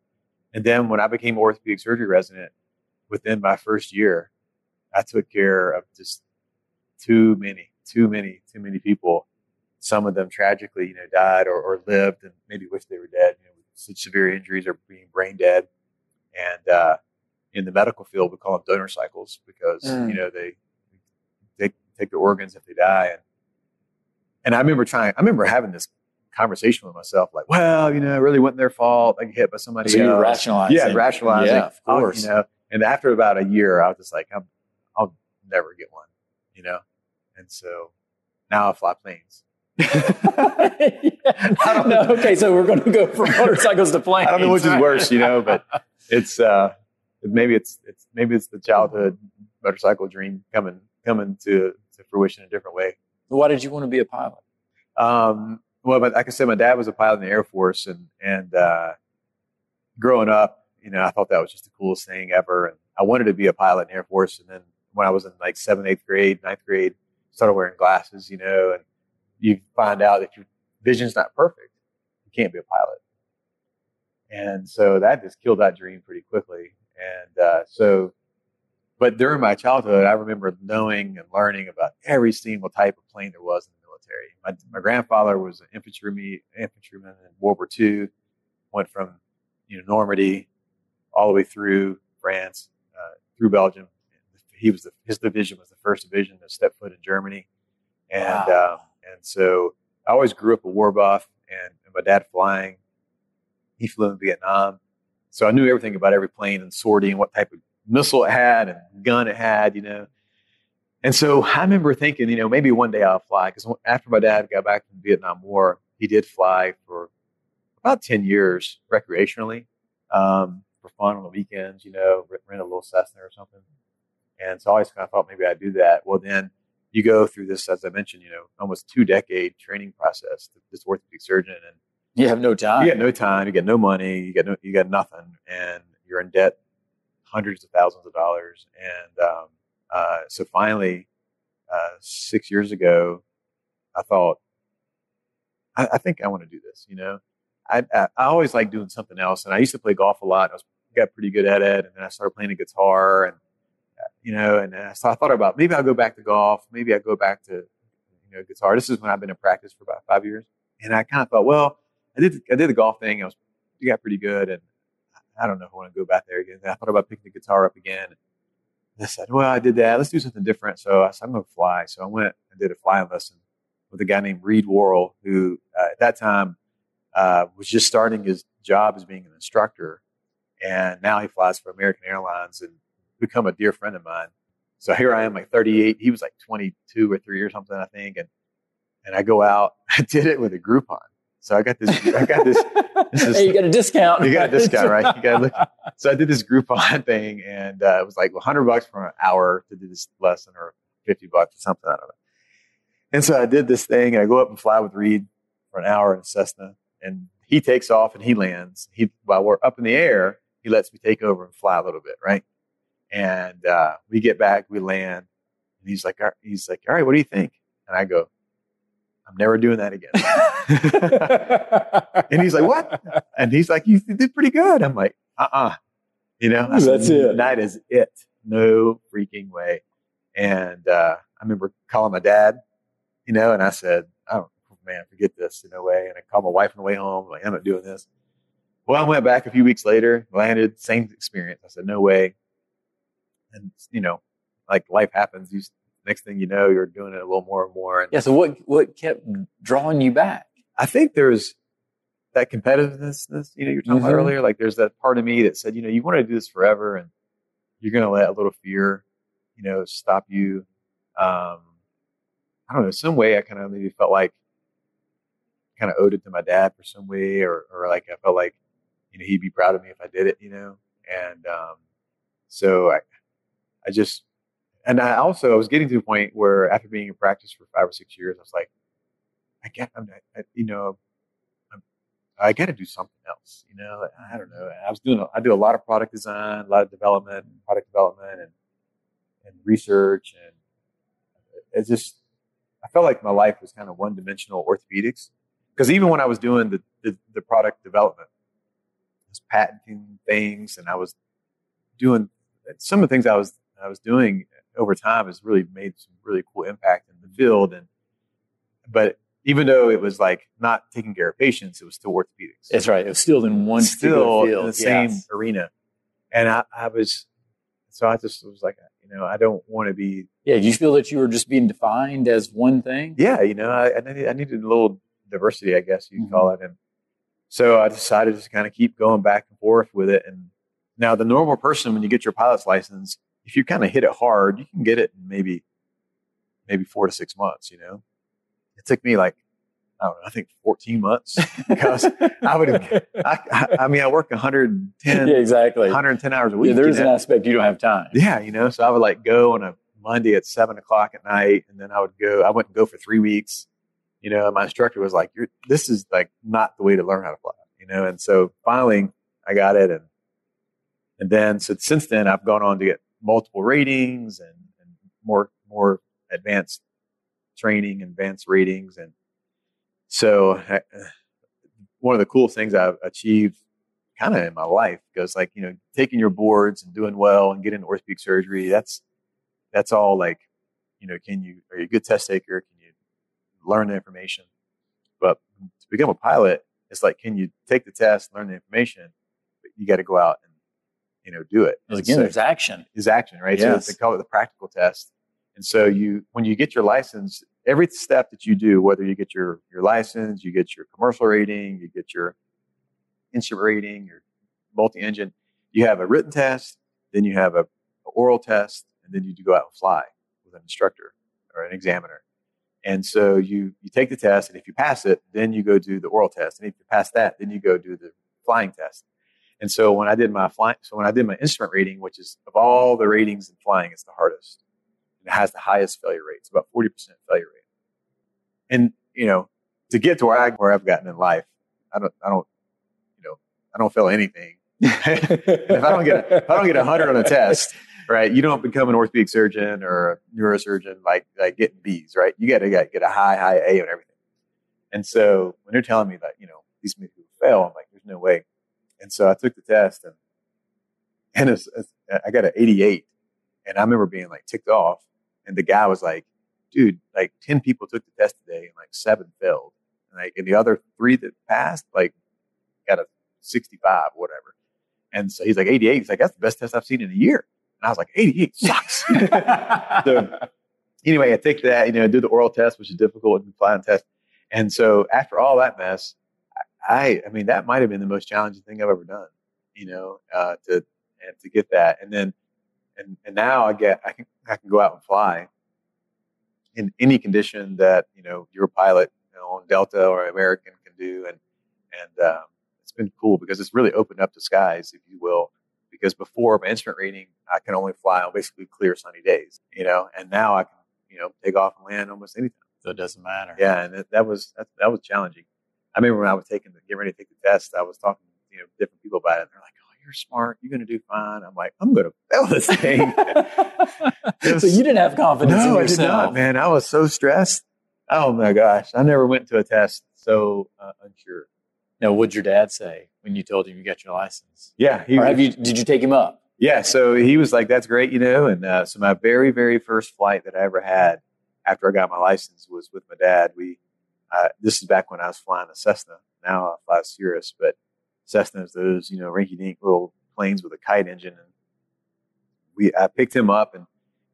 And then when I became orthopedic surgery resident, within my first year, I took care of just too many people. Some of them tragically, you know, died or lived and maybe wished they were dead, you know, with such severe injuries or being brain dead. And in the medical field, we call them donor cycles because, you know, they take their organs if they die. And I remember having this conversation with myself, like, well, you know, it really wasn't their fault. I get hit by somebody else. So you rationalize. Yeah, rationalizing. Yeah, of course. You know, and after about a year, I was just like, I'll never get one, you know? And so now I fly planes. Okay, so we're going to go from motorcycles to planes. I don't know which is worse, you know, but it's maybe it's the childhood motorcycle dream coming to fruition in a different way. Why did you want to be a pilot? Well, but like I said, my dad was a pilot in the Air Force, and growing up, you know, I thought that was just the coolest thing ever. And I wanted to be a pilot in the Air Force. And then when I was in like 7th, 8th grade, 9th grade, started wearing glasses, you know, and you find out that your vision's not perfect. You can't be a pilot. And so that just killed that dream pretty quickly. And but during my childhood, I remember knowing and learning about every single type of plane there was in the military. My grandfather was an infantryman in World War II, went from, you know, Normandy all the way through France, through Belgium. His division was the first division that stepped foot in Germany. And wow. And so I always grew up a war buff, and my dad flying. He flew in Vietnam. So I knew everything about every plane and sortie and what type of missile it had and gun it had, you know. And so I remember thinking, you know, maybe one day I'll fly. Because after my dad got back from the Vietnam War, he did fly for about 10 years recreationally. For fun on the weekends, you know, rent a little Cessna or something. And so I always kind of thought maybe I'd do that. Well, then you go through this, as I mentioned, you know, almost 2-decade training process, this orthopedic surgeon, and you have no time. You got no time. You got no money. You got nothing, and you're in debt, hundreds of thousands of dollars. And so finally, 6 years ago, I thought, I think I want to do this. You know, I always liked doing something else, and I used to play golf a lot. I got pretty good at it, and then I started playing the guitar, and you know, and so I thought about maybe I'll go back to golf, maybe I go back to guitar. This is when I've been in practice for about 5 years. And I kind of thought, well, I did the golf thing. I got pretty good, and I don't know if I want to go back there again. And I thought about picking the guitar up again. And I said, well, I did that. Let's do something different. So I said, I'm going to fly. So I went and did a flying lesson with a guy named Reed Worrell, who at that time was just starting his job as being an instructor. And now he flies for American Airlines and become a dear friend of mine. So here I am, like 38. He was like 22 or 3 or something, I think. And I go out. I did it with a Groupon. So I got this. Hey, you got a discount. You got a discount, right? You got to look. So I did this Groupon thing, and it was like $100 for an hour to do this lesson, or $50 or something. I don't know. And so I did this thing, and I go up and fly with Reed for an hour in a Cessna, and he takes off and he lands. While we're up in the air, he lets me take over and fly a little bit, right? And we get back, we land, and he's like, all right, what do you think? And I go, I'm never doing that again. And he's like, what? And he's like, you did pretty good. I'm like, you know, I said, that's it. That is it. No freaking way. And I remember calling my dad, you know, and I said, oh man, forget this, in a way. And I called my wife on the way home, like, I'm not doing this. Well, I went back a few weeks later, landed, same experience. I said, no way. And you know, like life happens. Next thing you know, you're doing it a little more and more. And yeah. So what kept drawing you back? I think there's that competitiveness, you were talking about earlier. Like there's that part of me that said, you know, you want to do this forever, and you're going to let a little fear, you know, stop you. I don't know. Some way I kind of maybe felt like kind of owed it to my dad for some way, or like I felt like, you know, he'd be proud of me if I did it, you know? And so I just, and I was getting to the point where after being in practice for 5 or 6 years, I was like, I got to do something else. You know, I don't know. I do a lot of product design, a lot of product development and research. And it's just, I felt like my life was kind of one-dimensional orthopedics. Because even when I was doing the product development, I was patenting things, and I was doing some of the things I was doing over time has really made some really cool impact in the field. But even though it was like not taking care of patients, it was still orthopedics. That's right. It was still in one field. Still in the same arena. And I just was like, you know, I don't want to be. Yeah. Do you feel that you were just being defined as one thing? Yeah. You know, I needed a little diversity, I guess you'd call it. And so I decided to kind of keep going back and forth with it. And now the normal person, when you get your pilot's license, if you kind of hit it hard, you can get it in maybe 4 to 6 months, you know. It took me like, I don't know, I think 14 months because I work 110, yeah, exactly. 110 hours a week. Yeah, there's an aspect you don't have time. Yeah, you know, so I would like go on a Monday at 7:00 at night, and then I wouldn't go for 3 weeks. You know, my instructor was like, this is like not the way to learn how to fly, you know. And so finally I got it. And then, so since then I've gone on to get multiple ratings and more advanced training, advanced ratings. And so one of the cool things I've achieved kind of in my life goes like, you know, taking your boards and doing well and getting orthopedic surgery. That's all like, you know, are you a good test taker? Can you learn the information? But to become a pilot, it's like, can you take the test, learn the information, but you got to go out and, you know, do it. Because again, so there's action. There's action, right? Yes. So they call it the practical test. And so when you get your license, every step that you do, whether you get your license, you get your commercial rating, you get your instrument rating, your multi-engine, you have a written test, then you have an oral test, and then you do go out and fly with an instructor or an examiner. And so you take the test, and if you pass it, then you go do the oral test. And if you pass that, then you go do the flying test. And so when I did my instrument rating, which is of all the ratings in flying, it's the hardest. and it has the highest failure rate. It's about 40% failure rate. And, you know, to get to where I've gotten in life, I don't fail anything. If I don't get 100 on a test, right? You don't become an orthopedic surgeon or a neurosurgeon like getting B's, right? You got to get a high A on everything. And so when they're telling me that, you know, these people fail, I'm like, there's no way. And so I took the test and I got an 88. And I remember being like ticked off. And the guy was like, dude, like 10 people took the test today and like 7 failed. And the other 3 that passed, like got a 65, whatever. And so he's like, 88. He's like, that's the best test I've seen in a year. And I was like, 88 sucks. So anyway, I take that, you know, do the oral test, which is difficult, and the flying test. And so after all that mess, I mean, that might've been the most challenging thing I've ever done, you know, to get that. And then, and now I can go out and fly in any condition that, you know, your pilot, you know, on Delta or American can do. And it's been cool because it's really opened up the skies, if you will, because before my instrument rating, I can only fly on basically clear sunny days, you know, and now I can, you know, take off and land almost anytime. So it doesn't matter. Yeah. And that was challenging. I remember when I was getting ready to take the test, I was talking to, you know, different people about it. And they're like, oh, you're smart. You're going to do fine. I'm like, I'm going to fail this thing. So you didn't have confidence in yourself. No, I did not, man. I was so stressed. Oh, my gosh. I never went to a test so unsure. Now, what'd your dad say when you told him you got your license? Yeah. Did you take him up? Yeah. So he was like, that's great, you know. And so my very, very first flight that I ever had after I got my license was with my dad. This is back when I was flying a Cessna. Now I fly a Cirrus, but Cessna's those, you know, rinky-dink little planes with a kite engine. And I picked him up, and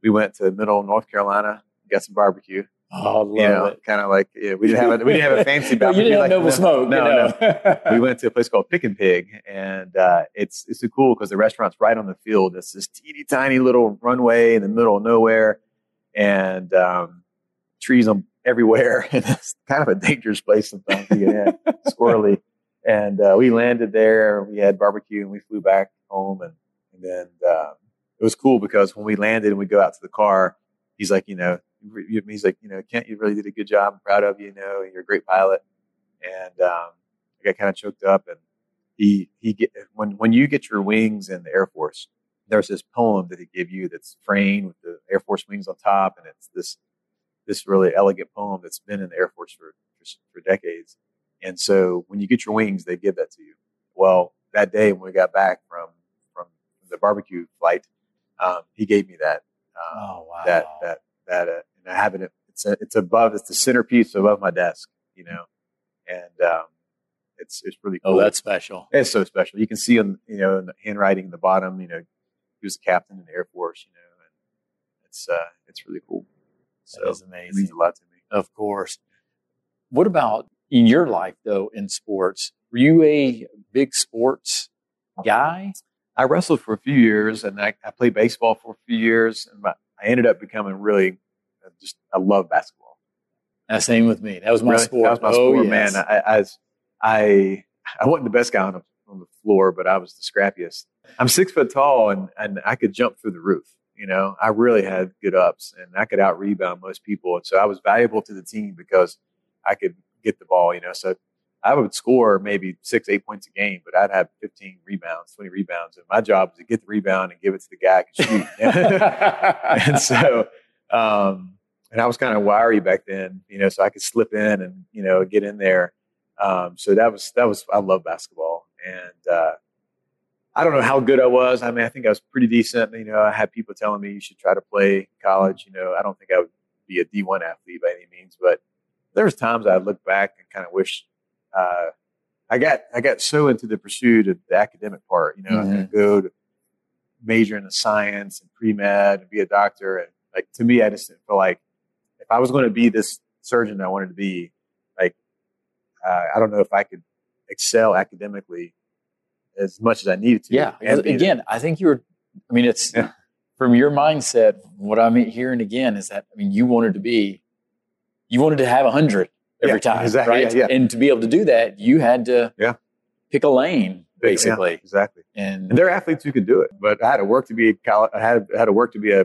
we went to middle North Carolina, got some barbecue. Oh, love it! Kind of like, yeah, we didn't have a fancy barbecue. You didn't have Noble Smoke. No. We went to a place called Pick and Pig, and it's so cool because the restaurant's right on the field. It's this teeny tiny little runway in the middle of nowhere, and trees on everywhere, and it's kind of a dangerous place sometimes to get in, squirrely. And we landed there, we had barbecue, and we flew back home. And then it was cool because when we landed and we go out to the car, he's like, you know, Kent, you really did a good job. I'm proud of you, you know, and you're a great pilot. And I got kind of choked up. And when you get your wings in the Air Force, there's this poem that they give you that's framed with the Air Force wings on top, and it's this really elegant poem that's been in the Air Force for decades. And so when you get your wings, they give that to you. Well, that day when we got back from the barbecue flight, he gave me that. Oh, wow. That and I have it. It's the centerpiece above my desk, you know, and it's really cool. Oh, that's special. It's so special. You can see in the handwriting in the bottom, you know, he was a captain in the Air Force, you know, and it's really cool. So that is amazing. It means a lot to me. Of course. What about in your life, though, in sports? Were you a big sports guy? I wrestled for a few years, and I played baseball for a few years, and I ended up becoming I love basketball. That's same with me. That was my sport. That was my sport, yes. Man. I wasn't the best guy on the floor, but I was the scrappiest. I'm 6 foot tall, and I could jump through the roof. You know, I really had good ups, and I could out rebound most people. And so I was valuable to the team because I could get the ball, you know, so I would score maybe 6-8 points a game, but I'd have 15 rebounds, 20 rebounds. And my job was to get the rebound and give it to the guy who could shoot. And so, and I was kind of wiry back then, you know, so I could slip in and, you know, get in there. So that was, I love basketball, and, I don't know how good I was. I mean, I think I was pretty decent. You know, I had people telling me you should try to play college. You know, I don't think I would be a D1 athlete by any means, but there's times I look back and kind of wish I got so into the pursuit of the academic part. You know, mm-hmm. I was going to go to major in science and pre-med and be a doctor. And like, to me, I just didn't feel like if I was going to be this surgeon I wanted to be, like, I don't know if I could excel academically as much as I needed to. Yeah. Again, I think it's from your mindset, what I'm hearing again is that, I mean, you wanted to have 100 every time. Exactly. Right? Yeah. And to be able to do that, you had to pick a lane, basically. Yeah, exactly. And there are athletes who could do it, but I had to work to be a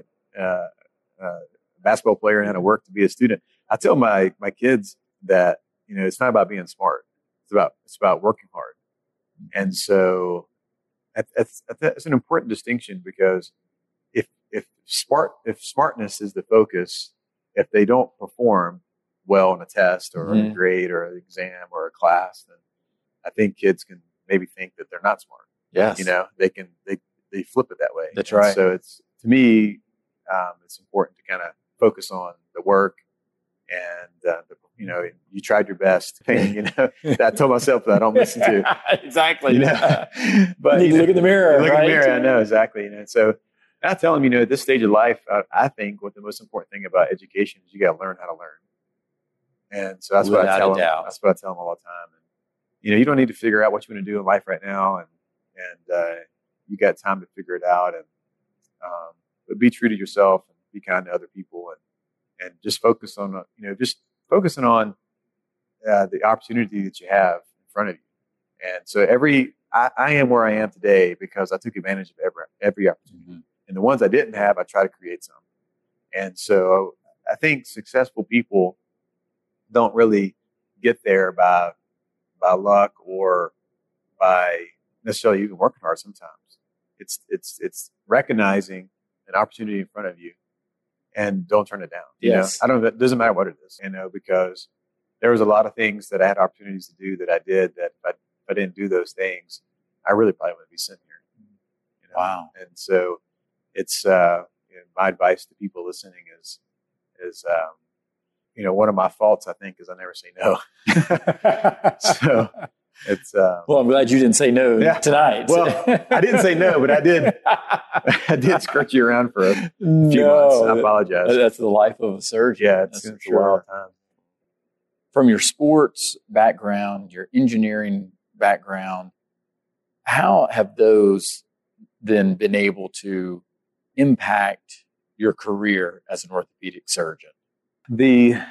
basketball player and how to work to be a student. I tell my kids that, you know, it's not about being smart. It's about working hard. And so that's an important distinction, because if smartness is the focus, if they don't perform well on a test or a grade or an exam or a class, then I think kids can maybe think that they're not smart. Yes. You know, they flip it that way. That's right. So it's, to me, it's important to kind of focus on the work and, you know, you tried your best. You know, I told myself that I don't listen to. Exactly. You know? But you look in the mirror. Look in the mirror. I know, exactly. You know, so I tell them, you know, at this stage of life, I think what the most important thing about education is you got to learn how to learn. And so that's what I tell them. That's what I tell them all the time. And, you know, you don't need to figure out what you want to do in life right now, and you got time to figure it out. And but be true to yourself and be kind to other people, and just focus on, you know, just focusing on the opportunity that you have in front of you. And so I am where I am today because I took advantage of every opportunity. Mm-hmm. And the ones I didn't have, I try to create some. And so I think successful people don't really get there by luck or by necessarily even working hard sometimes. It's recognizing an opportunity in front of you and don't turn it down. Yes. You know? It doesn't matter what it is, you know, because there was a lot of things that I had opportunities to do that I did, that if I didn't do those things, I really probably wouldn't be sitting here. You know? Wow. And so it's, you know, my advice to people listening is, you know, one of my faults, I think, is I never say no. So it's, well, I'm glad you didn't say no tonight. Well, I didn't say no, but I did skirt you around for a few months. I apologize. That's the life of a surgeon. Yeah, it's a wild time. From your sports background, your engineering background, how have those then been able to impact your career as an orthopedic surgeon? The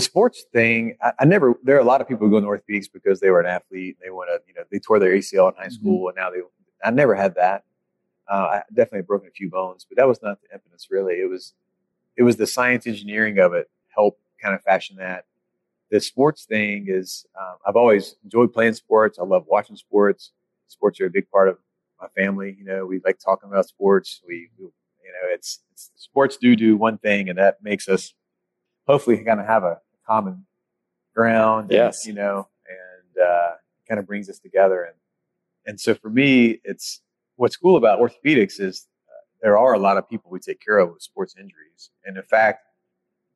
sports thing, there are a lot of people who go into orthopedics because they were an athlete and they want to, you know, they tore their ACL in high school and now I never had that. I definitely broken a few bones, but that was not the impetus really. It was the science engineering of it helped kind of fashion that. The sports thing is, I've always enjoyed playing sports. I love watching sports. Sports are a big part of my family. You know, we like talking about sports. We you know, it's sports do one thing, and that makes us hopefully kind of have a common ground. Yes. And, you know, and kind of brings us together. And so for me, it's what's cool about orthopedics is there are a lot of people we take care of with sports injuries. And in fact,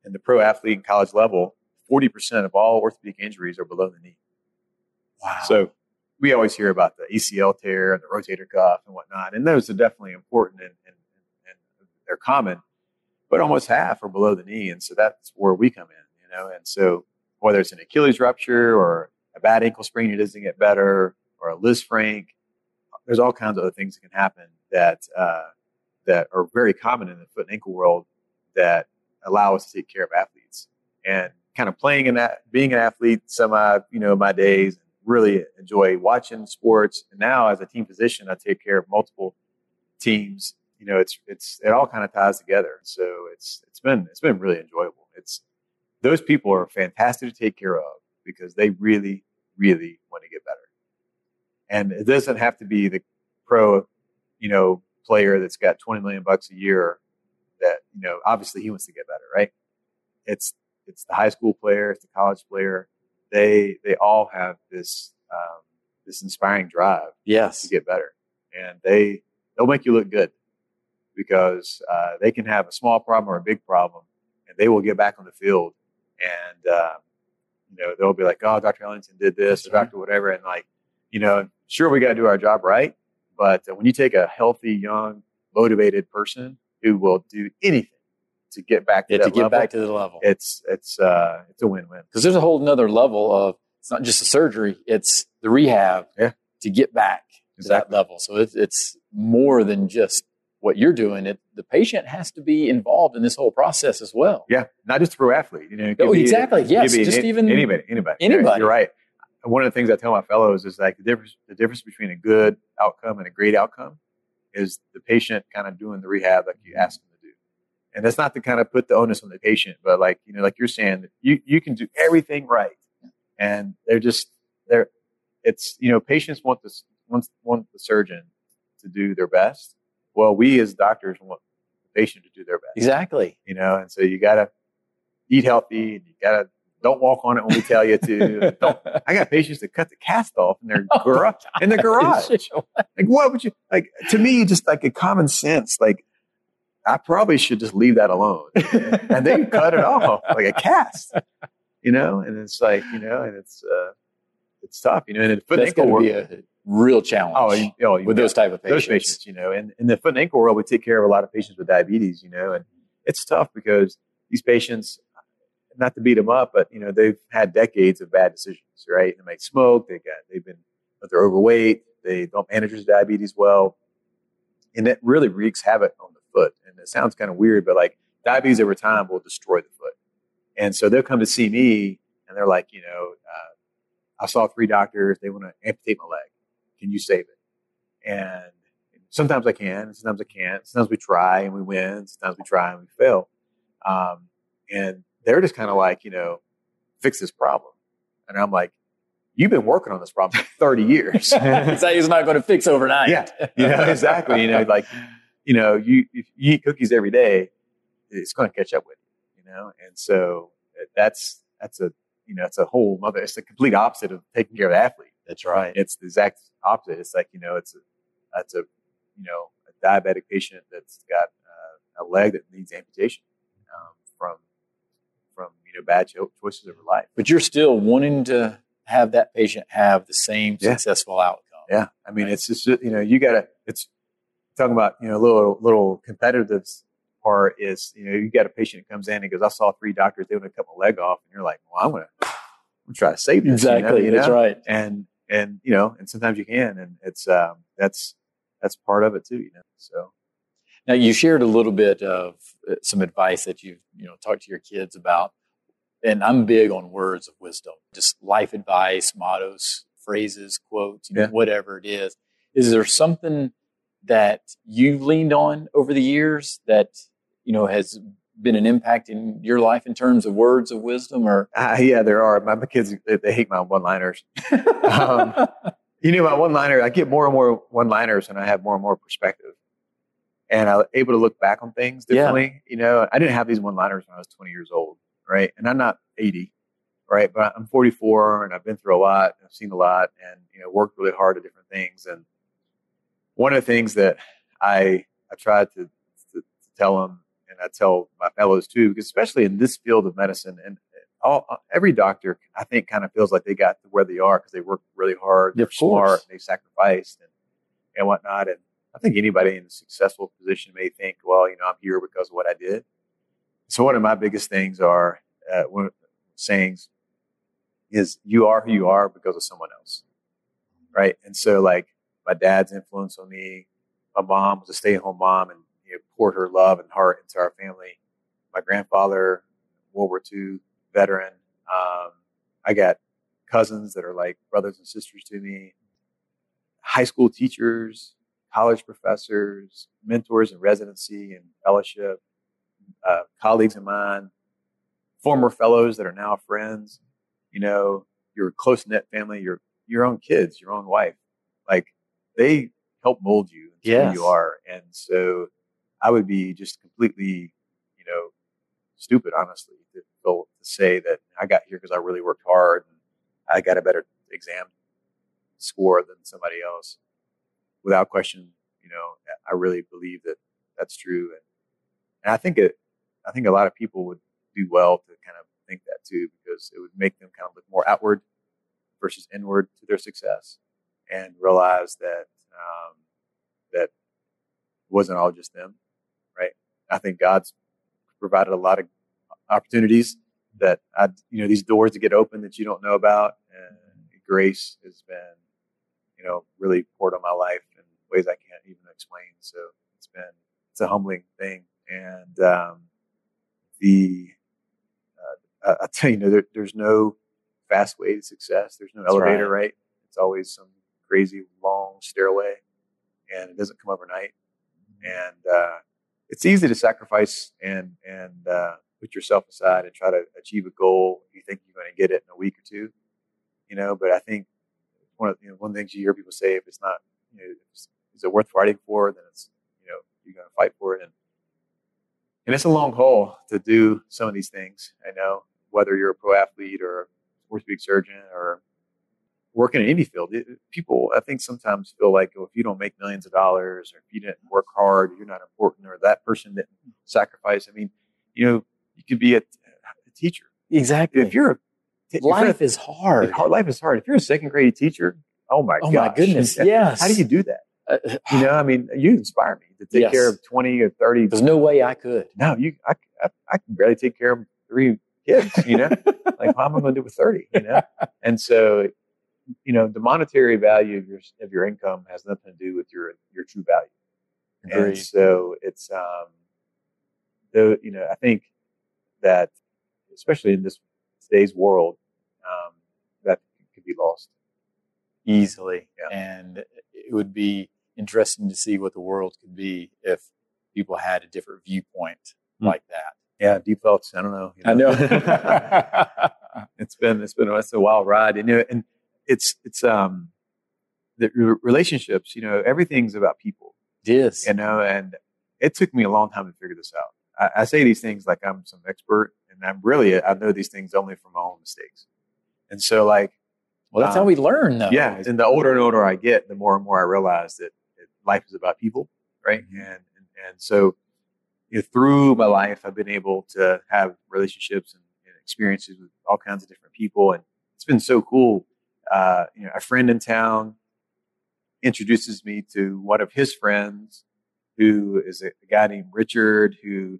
in the pro athlete and college level, 40% of all orthopedic injuries are below the knee. Wow. So we always hear about the ACL tear and the rotator cuff and whatnot. And those are definitely important and they're common, but almost half are below the knee. And so that's where we come in, you know? And so whether it's an Achilles rupture or a bad ankle sprain, it doesn't get better, or a Lisfranc, there's all kinds of other things that can happen that are very common in the foot and ankle world that allow us to take care of athletes. And kind of playing in that, being an athlete, you know, my days, really enjoy watching sports. And now as a team physician, I take care of multiple teams. You know, it all kind of ties together. So it's been really enjoyable. Those people are fantastic to take care of because they really, really want to get better. And it doesn't have to be the pro, you know, player that's got $20 million a year that, you know, obviously he wants to get better, right? It's the high school player, it's the college player. They all have this this inspiring drive, yes, to get better, and they'll make you look good because they can have a small problem or a big problem, and they will get back on the field, and you know, they'll be like, "Oh, Dr. Ellington did this," or "Dr. whatever," and like, you know, sure, we got to do our job right, but when you take a healthy, young, motivated person who will do anything to get back to the level, it's a win-win, because there's a whole nother level of, it's not just the surgery, it's the rehab to get back to that level. So it's more than just what you're doing. The patient has to be involved in this whole process as well. Yeah, not just a pro athlete. You know, anybody. You're right. One of the things I tell my fellows is like the difference between a good outcome and a great outcome is the patient kind of doing the rehab like you asked them. And that's not to kind of put the onus on the patient, but like, you know, like you're saying, you can do everything right. And patients want the surgeon to do their best. Well, we as doctors want the patient to do their best. Exactly. You know, and so you got to eat healthy, and you got to don't walk on it when we tell you to. I got patients that cut the cast off in their garage. In the garage. Like, what would you, like, to me, just like a common sense, like, I probably should just leave that alone. And they cut it off like a cast, you know? And it's like, you know, and it's tough, you know, and the foot and ankle world. That's going to be a real challenge with those type of patients. Those patients, you know, and in the foot and ankle world, we take care of a lot of patients with diabetes, you know, and it's tough because these patients, not to beat them up, but, you know, they've had decades of bad decisions, right? They might smoke, they're overweight, they don't manage their diabetes well. And that really wreaks havoc on the foot. And it sounds kind of weird, but like diabetes over time will destroy the foot. And so they'll come to see me and they're like, you know, I saw 3 doctors. They want to amputate my leg. Can you save it? And sometimes I can, and sometimes I can't. Sometimes we try and we win. Sometimes we try and we fail. And they're just kind of like, you know, fix this problem. And I'm like, you've been working on this problem for 30 years. So he's not going to fix overnight. Yeah, you know, exactly. You know, like, you know, if you eat cookies every day, it's going to catch up with you, you know? And so that's a, you know, it's a whole other, it's the complete opposite of taking care of the athlete. That's right. It's the exact opposite. It's like, you know, a diabetic patient that's got a leg that needs amputation from, you know, bad choices over life. But you're still wanting to have that patient have the same successful outcome. Yeah. I mean, right? It's just, you know, it's talking about, you know, a little competitive part is, you know, you got a patient that comes in and goes, I saw 3 doctors. They want to cut my leg off. And you're like, well, I'm trying to save this. Exactly. You know? That's right. And, you know, and sometimes you can, and it's, that's part of it too, you know? So. Now you shared a little bit of some advice that you've, you know, talked to your kids about. And I'm big on words of wisdom, just life advice, mottos, phrases, quotes, you know, whatever it is. Is there something that you've leaned on over the years that, you know, has been an impact in your life in terms of words of wisdom? Or yeah, there are. My kids, they hate my one-liners. You know, my one-liner, I get more and more one-liners and I have more and more perspective. And I'm able to look back on things differently. Yeah. You know, I didn't have these one-liners when I was 20 years old. Right. And I'm not 80. Right. But I'm 44 and I've been through a lot. I've seen a lot and, you know, worked really hard at different things. And one of the things that I tried to tell them, and I tell my fellows too, because especially in this field of medicine, and every doctor, I think, kind of feels like they got to where they are because they worked really hard, they're smart, and they sacrificed and whatnot. And I think anybody in a successful position may think, well, you know, I'm here because of what I did. So one of my biggest things are sayings is you are who you are because of someone else, right? And so like my dad's influence on me, my mom was a stay-at-home mom and, you know, poured her love and heart into our family. My grandfather, World War II veteran. I got cousins that are like brothers and sisters to me, high school teachers, college professors, mentors in residency and fellowship. Colleagues of mine, former fellows that are now friends, you know, your close-knit family, your own kids, your own wife, like they help mold you into who you are. And so I would be just completely, you know, stupid, honestly, to say that I got here because I really worked hard and I got a better exam score than somebody else. Without question, you know, I really believe that that's true. And I think a lot of people would do well to kind of think that too, because it would make them kind of look more outward versus inward to their success, and realize that that wasn't all just them, right? I think God's provided a lot of opportunities that these doors to get open that you don't know about, and grace has been, you know, really poured on my life in ways I can't even explain. So it's a humbling thing. And I tell you, there's no fast way to success. There's no elevator, right? It's always some crazy long stairway, and it doesn't come overnight. And it's easy to sacrifice and put yourself aside and try to achieve a goal. You think you're going to get it in a week or two, you know. But I think one of the things you hear people say, if it's not, is it worth fighting for? Then it's, you're going to fight for it. And it's a long haul to do some of these things. I know, whether you're a pro athlete or a orthopedic surgeon or working in any field, people, I think, sometimes feel like, if you don't make millions of dollars, or if you didn't work hard, you're not important, or that person didn't sacrifice. I mean, you could be a teacher. Exactly. Life is hard. If you're a second grade teacher, oh my goodness, yes. How do you do that? You inspire me to take care of 20 or 30. There's no way I could. No, I can barely take care of 3 kids, like, how am I going to do with 30, And so, the monetary value of your income has nothing to do with your true value. Agreed. And so it's, I think that, especially in today's world, that could be lost easily. Yeah. And it would be interesting to see what the world could be if people had a different viewpoint like that. Yeah, deep thoughts. I don't know. I know. It's a wild ride, and it's the relationships. Everything's about people. Yes. And it took me a long time to figure this out. I say these things like I'm some expert, and I know these things only from my own mistakes. And so, like, that's how we learn, though. Yeah, and the older and older I get, the more and more I realize that life is about people, right? Mm-hmm. And so, through my life, I've been able to have relationships and experiences with all kinds of different people, and it's been so cool. A friend in town introduces me to one of his friends, who is a guy named Richard, who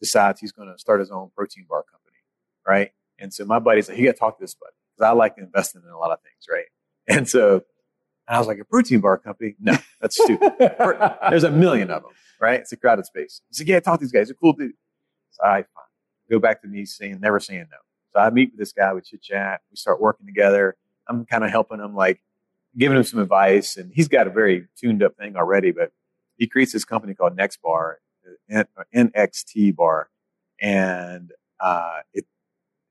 decides he's going to start his own protein bar company, right? And so my buddy's like, you got to talk to this buddy, because I like investing in a lot of things, right? And so I was like, a protein bar company? No, that's stupid. There's a million of them, right? It's a crowded space. He's like, yeah, talk to these guys. They're cool dudes. So, all right, fine. Go back to me never saying no. So I meet with this guy. We chit chat. We start working together. I'm kind of helping him, like, giving him some advice, and he's got a very tuned up thing already, but he creates this company called Nextbar, NXT Bar. And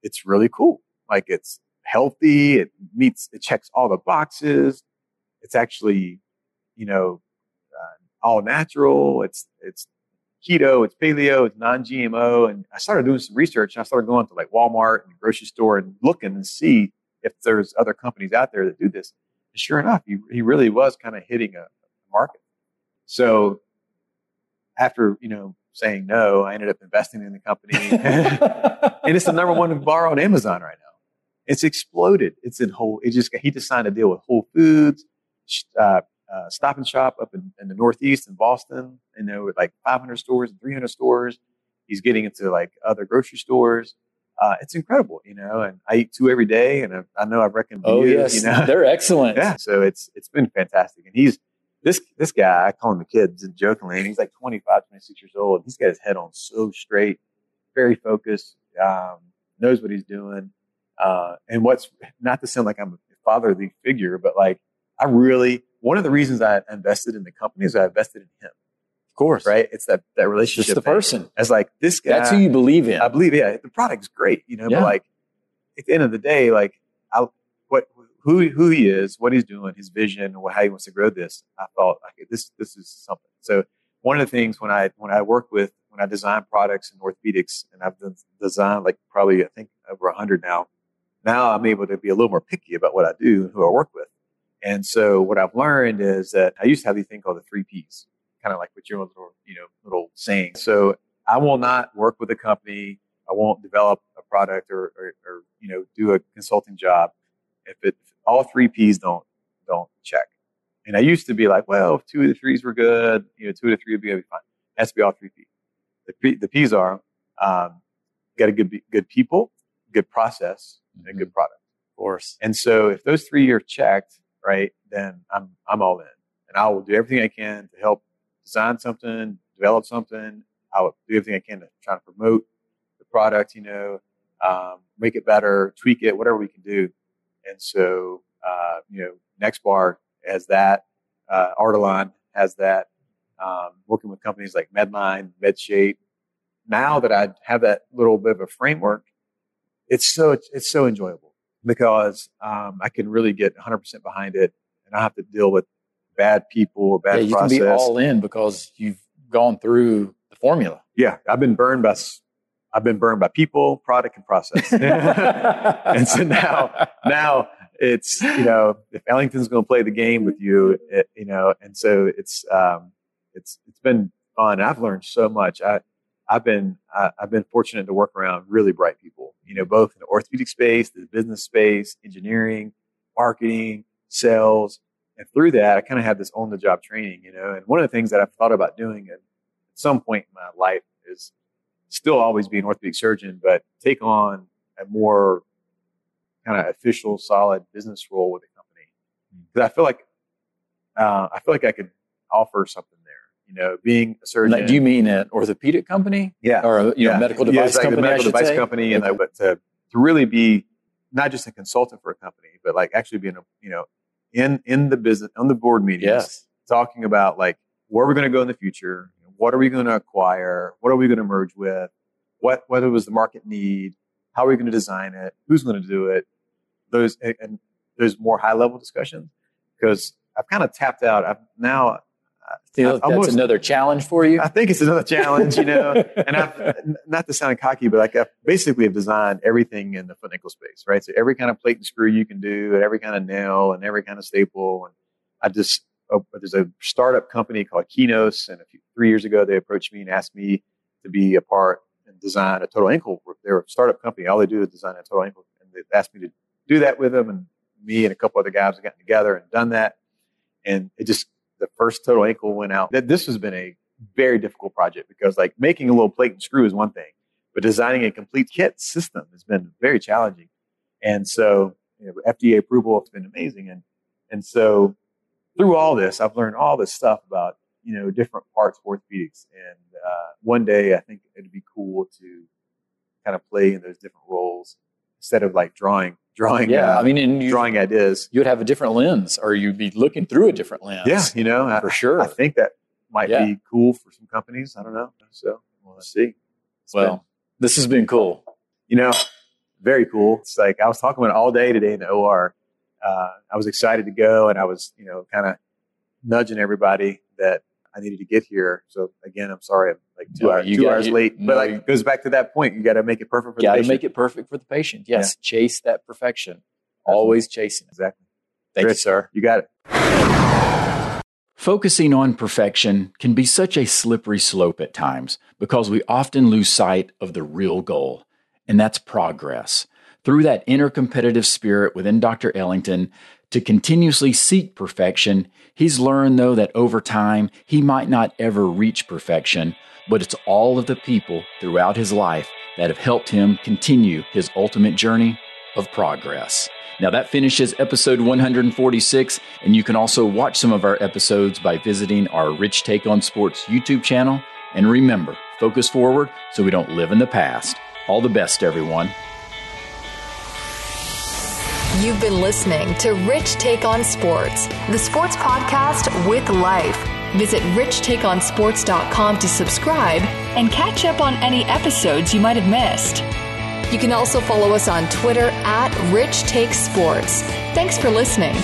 it's really cool. Like, it's healthy. It checks all the boxes. It's actually, all natural. It's keto, it's paleo, it's non-GMO. And I started doing some research, and I started going to, like, Walmart and the grocery store and looking and see if there's other companies out there that do this. And sure enough, he really was kind of hitting a market. So after, saying no, I ended up investing in the company. And it's the number one bar on Amazon right now. It's exploded. He just signed a deal with Whole Foods, Stop and Shop up in the Northeast in Boston, with like 500 stores and 300 stores. He's getting into, like, other grocery stores. It's incredible, and I eat 2 every day, and I know I've recommended. Oh, yes. They're excellent. Yeah. So it's been fantastic. And he's this guy, I call him the kid jokingly, and he's like 25, 26 years old. He's got his head on so straight, very focused, knows what he's doing. And what's, not to sound like I'm a fatherly figure, but, like, one of the reasons I invested in the company is I invested in him. Of course. Right. It's that relationship. Just the person. It's like, this guy. That's who you believe in. I believe, yeah. The product's great, but, like, at the end of the day, like, who he is, what he's doing, his vision, how he wants to grow this. I thought, like, this is something. So one of the things when I design products in orthopedics, and I've designed, like, probably, I think, over 100 now. Now I'm able to be a little more picky about what I do and who I work with. And so what I've learned is that I used to have these thing called the 3 Ps, kind of like what your little saying. So I will not work with a company. I won't develop a product or do a consulting job if all 3 Ps don't check. And I used to be like, well, if 2 of the 3s were good, 2 of the 3 would be fine. It has to be all 3 Ps. The Ps are, got a good people, good process, and a good product. Of course. And so if those 3 are checked, right, then I'm all in, and I will do everything I can to help design something, develop something. I will do everything I can to try to promote the product, make it better, tweak it, whatever we can do. And so, Nextbar has that, Arteline has that, working with companies like Medline, Medshape. Now that I have that little bit of a framework, it's so enjoyable because I can really get 100% behind it, and I have to deal with bad people or bad process. You can be all in because you've gone through the formula. Yeah, I've been burned by people, product, and process. And so now it's, if Ellington's going to play the game with you, and so it's been fun. I've learned so much. I've been fortunate to work around really bright people, both in the orthopedic space, the business space, engineering, marketing, sales. And through that, I kind of had this on the job training, and one of the things that I've thought about doing at some point in my life is still always be an orthopedic surgeon, but take on a more kind of official, solid business role with the company. Because I feel like I could offer something there. Being a surgeon. Do you mean an orthopedic company? Yeah. Or a medical device company? Yeah, a medical device company. And but to really be not just a consultant for a company, but like actually being, in the business, on the board meetings, talking about like, where we're going to go in the future, what are we going to acquire, what are we going to merge with, what was the market need, how are we going to design it, who's going to do it, and there's more high-level discussions because I've kind of tapped out. That's another challenge for you. I think it's another challenge, And I've, not to sound cocky, but like I basically have designed everything in the foot and ankle space, right? So every kind of plate and screw you can do, and every kind of nail, and every kind of staple. And there's a startup company called Kinos, and 3 years ago they approached me and asked me to be a part and design a total ankle. They're a startup company; all they do is design a total ankle, and they asked me to do that with them. And me and a couple other guys have gotten together and done that, and it just. The first total ankle went out. This has been a very difficult project because like making a little plate and screw is one thing, but designing a complete kit system has been very challenging. And so FDA approval has been amazing. And so through all this, I've learned all this stuff about, different parts of orthopedics. And one day I think it'd be cool to kind of play in those different roles instead of like drawing. Yeah, drawing ideas. You'd have a different lens, or you'd be looking through a different lens. Yeah, for sure. I think that might be cool for some companies. I don't know. So we'll see. This has been cool. Very cool. It's like I was talking about it all day today in the OR. I was excited to go, and I was, kind of nudging everybody that I needed to get here. So again, I'm sorry, I'm like two hours late. But like it goes back to that point. You got to make it perfect for the patient. Got to make it perfect for the patient. Yes. Yeah. Chase that perfection. Definitely. Always chasing it. Exactly. Thank you, sir. You got it. Focusing on perfection can be such a slippery slope at times because we often lose sight of the real goal, and that's progress. Through that inner competitive spirit within Dr. Ellington, to continuously seek perfection, he's learned, though, that over time, he might not ever reach perfection, but it's all of the people throughout his life that have helped him continue his ultimate journey of progress. Now, that finishes episode 146, and you can also watch some of our episodes by visiting our Rich Take on Sports YouTube channel. And remember, focus forward so we don't live in the past. All the best, everyone. You've been listening to Rich Take on Sports, the sports podcast with life. Visit richtakeonsports.com to subscribe and catch up on any episodes you might have missed. You can also follow us on Twitter @RichTakeSports. Thanks for listening.